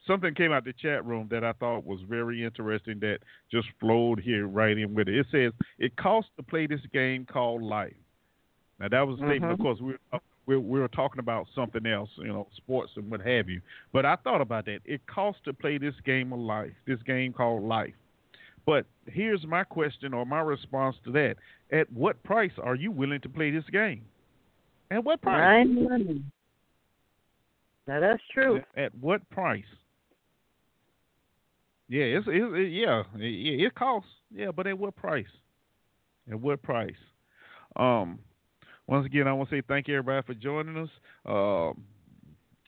something came out the chat room that I thought was very interesting that just flowed here right in with it. It says, it costs to play this game called life. Now, that was a statement, of course, we were talking about something else, you know, sports and what have you. But I thought about that. It costs to play this game of life, this game called life. But here's my question or my response to that. At what price are you willing to play this game? At what price? Now, that's true. At what price? Yeah, it costs. Yeah, but at what price? At what price? Once again, I want to say thank you, everybody, for joining us.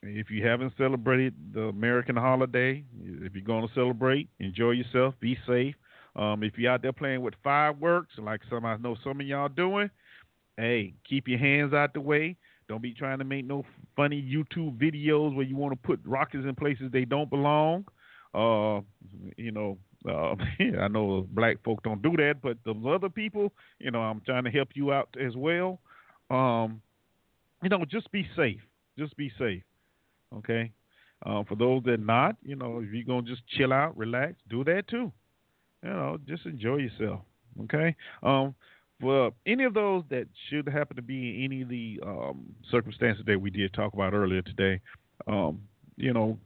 If you haven't celebrated the American holiday, if you're going to celebrate, enjoy yourself, be safe. If you're out there playing with fireworks, like I know some of y'all doing, hey, keep your hands out the way. Don't be trying to make no funny YouTube videos where you want to put rockets in places they don't belong. I know black folk don't do that, but those other people, you know, I'm trying to help you out as well. You know, just be safe. Just be safe, okay? For those that not, you know, if you're going to just chill out, relax, do that too. You know, just enjoy yourself, okay? Well, any of those that should happen to be in any of the circumstances that we did talk about earlier today, you know,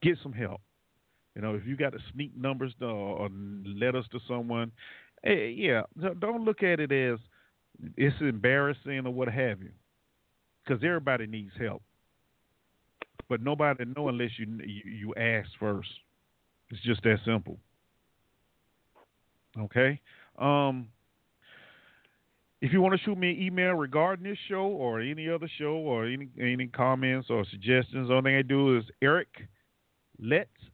get some help. You know, if you got to sneak numbers or letters to someone, don't look at it as it's embarrassing or what have you, because everybody needs help. But nobody know unless you ask first. It's just that simple. Okay. If you want to shoot me an email regarding this show or any other show or any comments or suggestions, the only thing I do is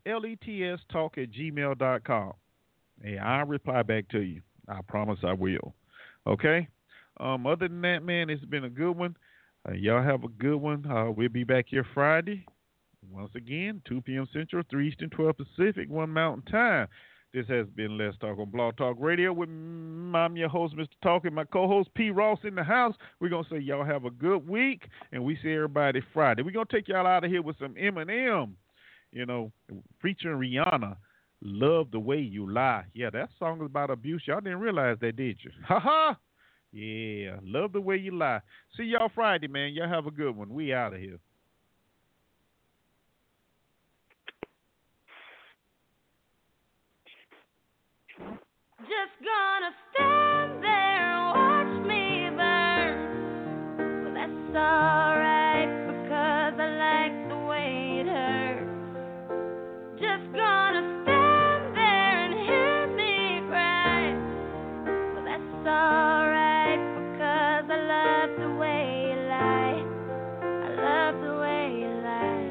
ERICLETSTALK@gmail.com. Hey, I'll reply back to you. I promise I will. Okay? Other than that, man, it's been a good one. Y'all have a good one. We'll be back here Friday. Once again, 2 p.m. Central, 3 Eastern, 12 Pacific, 1 Mountain Time. This has been Let's Talk on Blog Talk Radio with I'm your host, Mr. Talk, and my co-host, P. Ross, in the house. We're going to say y'all have a good week, and we see everybody Friday. We're going to take y'all out of here with some M&M, you know, featuring Rihanna, Love the Way You Lie. Yeah, that song is about abuse. Y'all didn't realize that, did you? Ha-ha! Yeah, Love the Way You Lie. See y'all Friday, man. Y'all have a good one. We out of here. Just gonna stand there and watch me burn. Well, that's alright, because I like the way it hurts. Just gonna stand there and hear me cry. Well, that's alright, because I love the way you lie. I love the way you lie.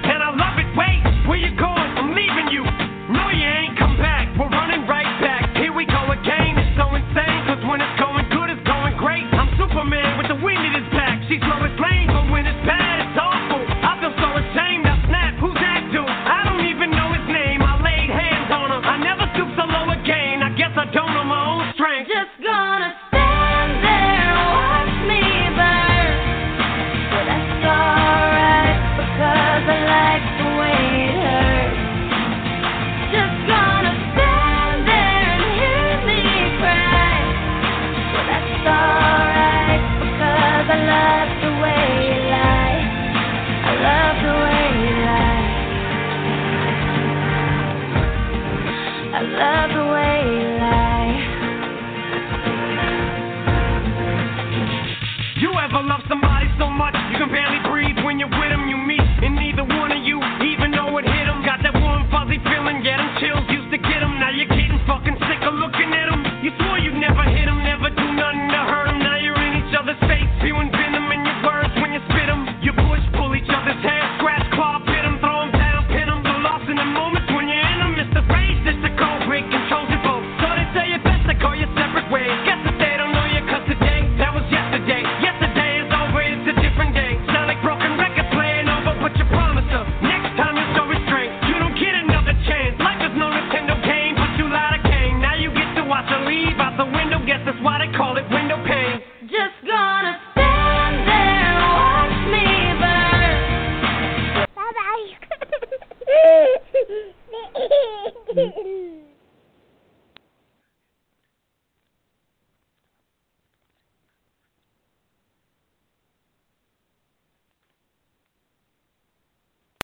gonna love somebody so much you can barely breathe when you're with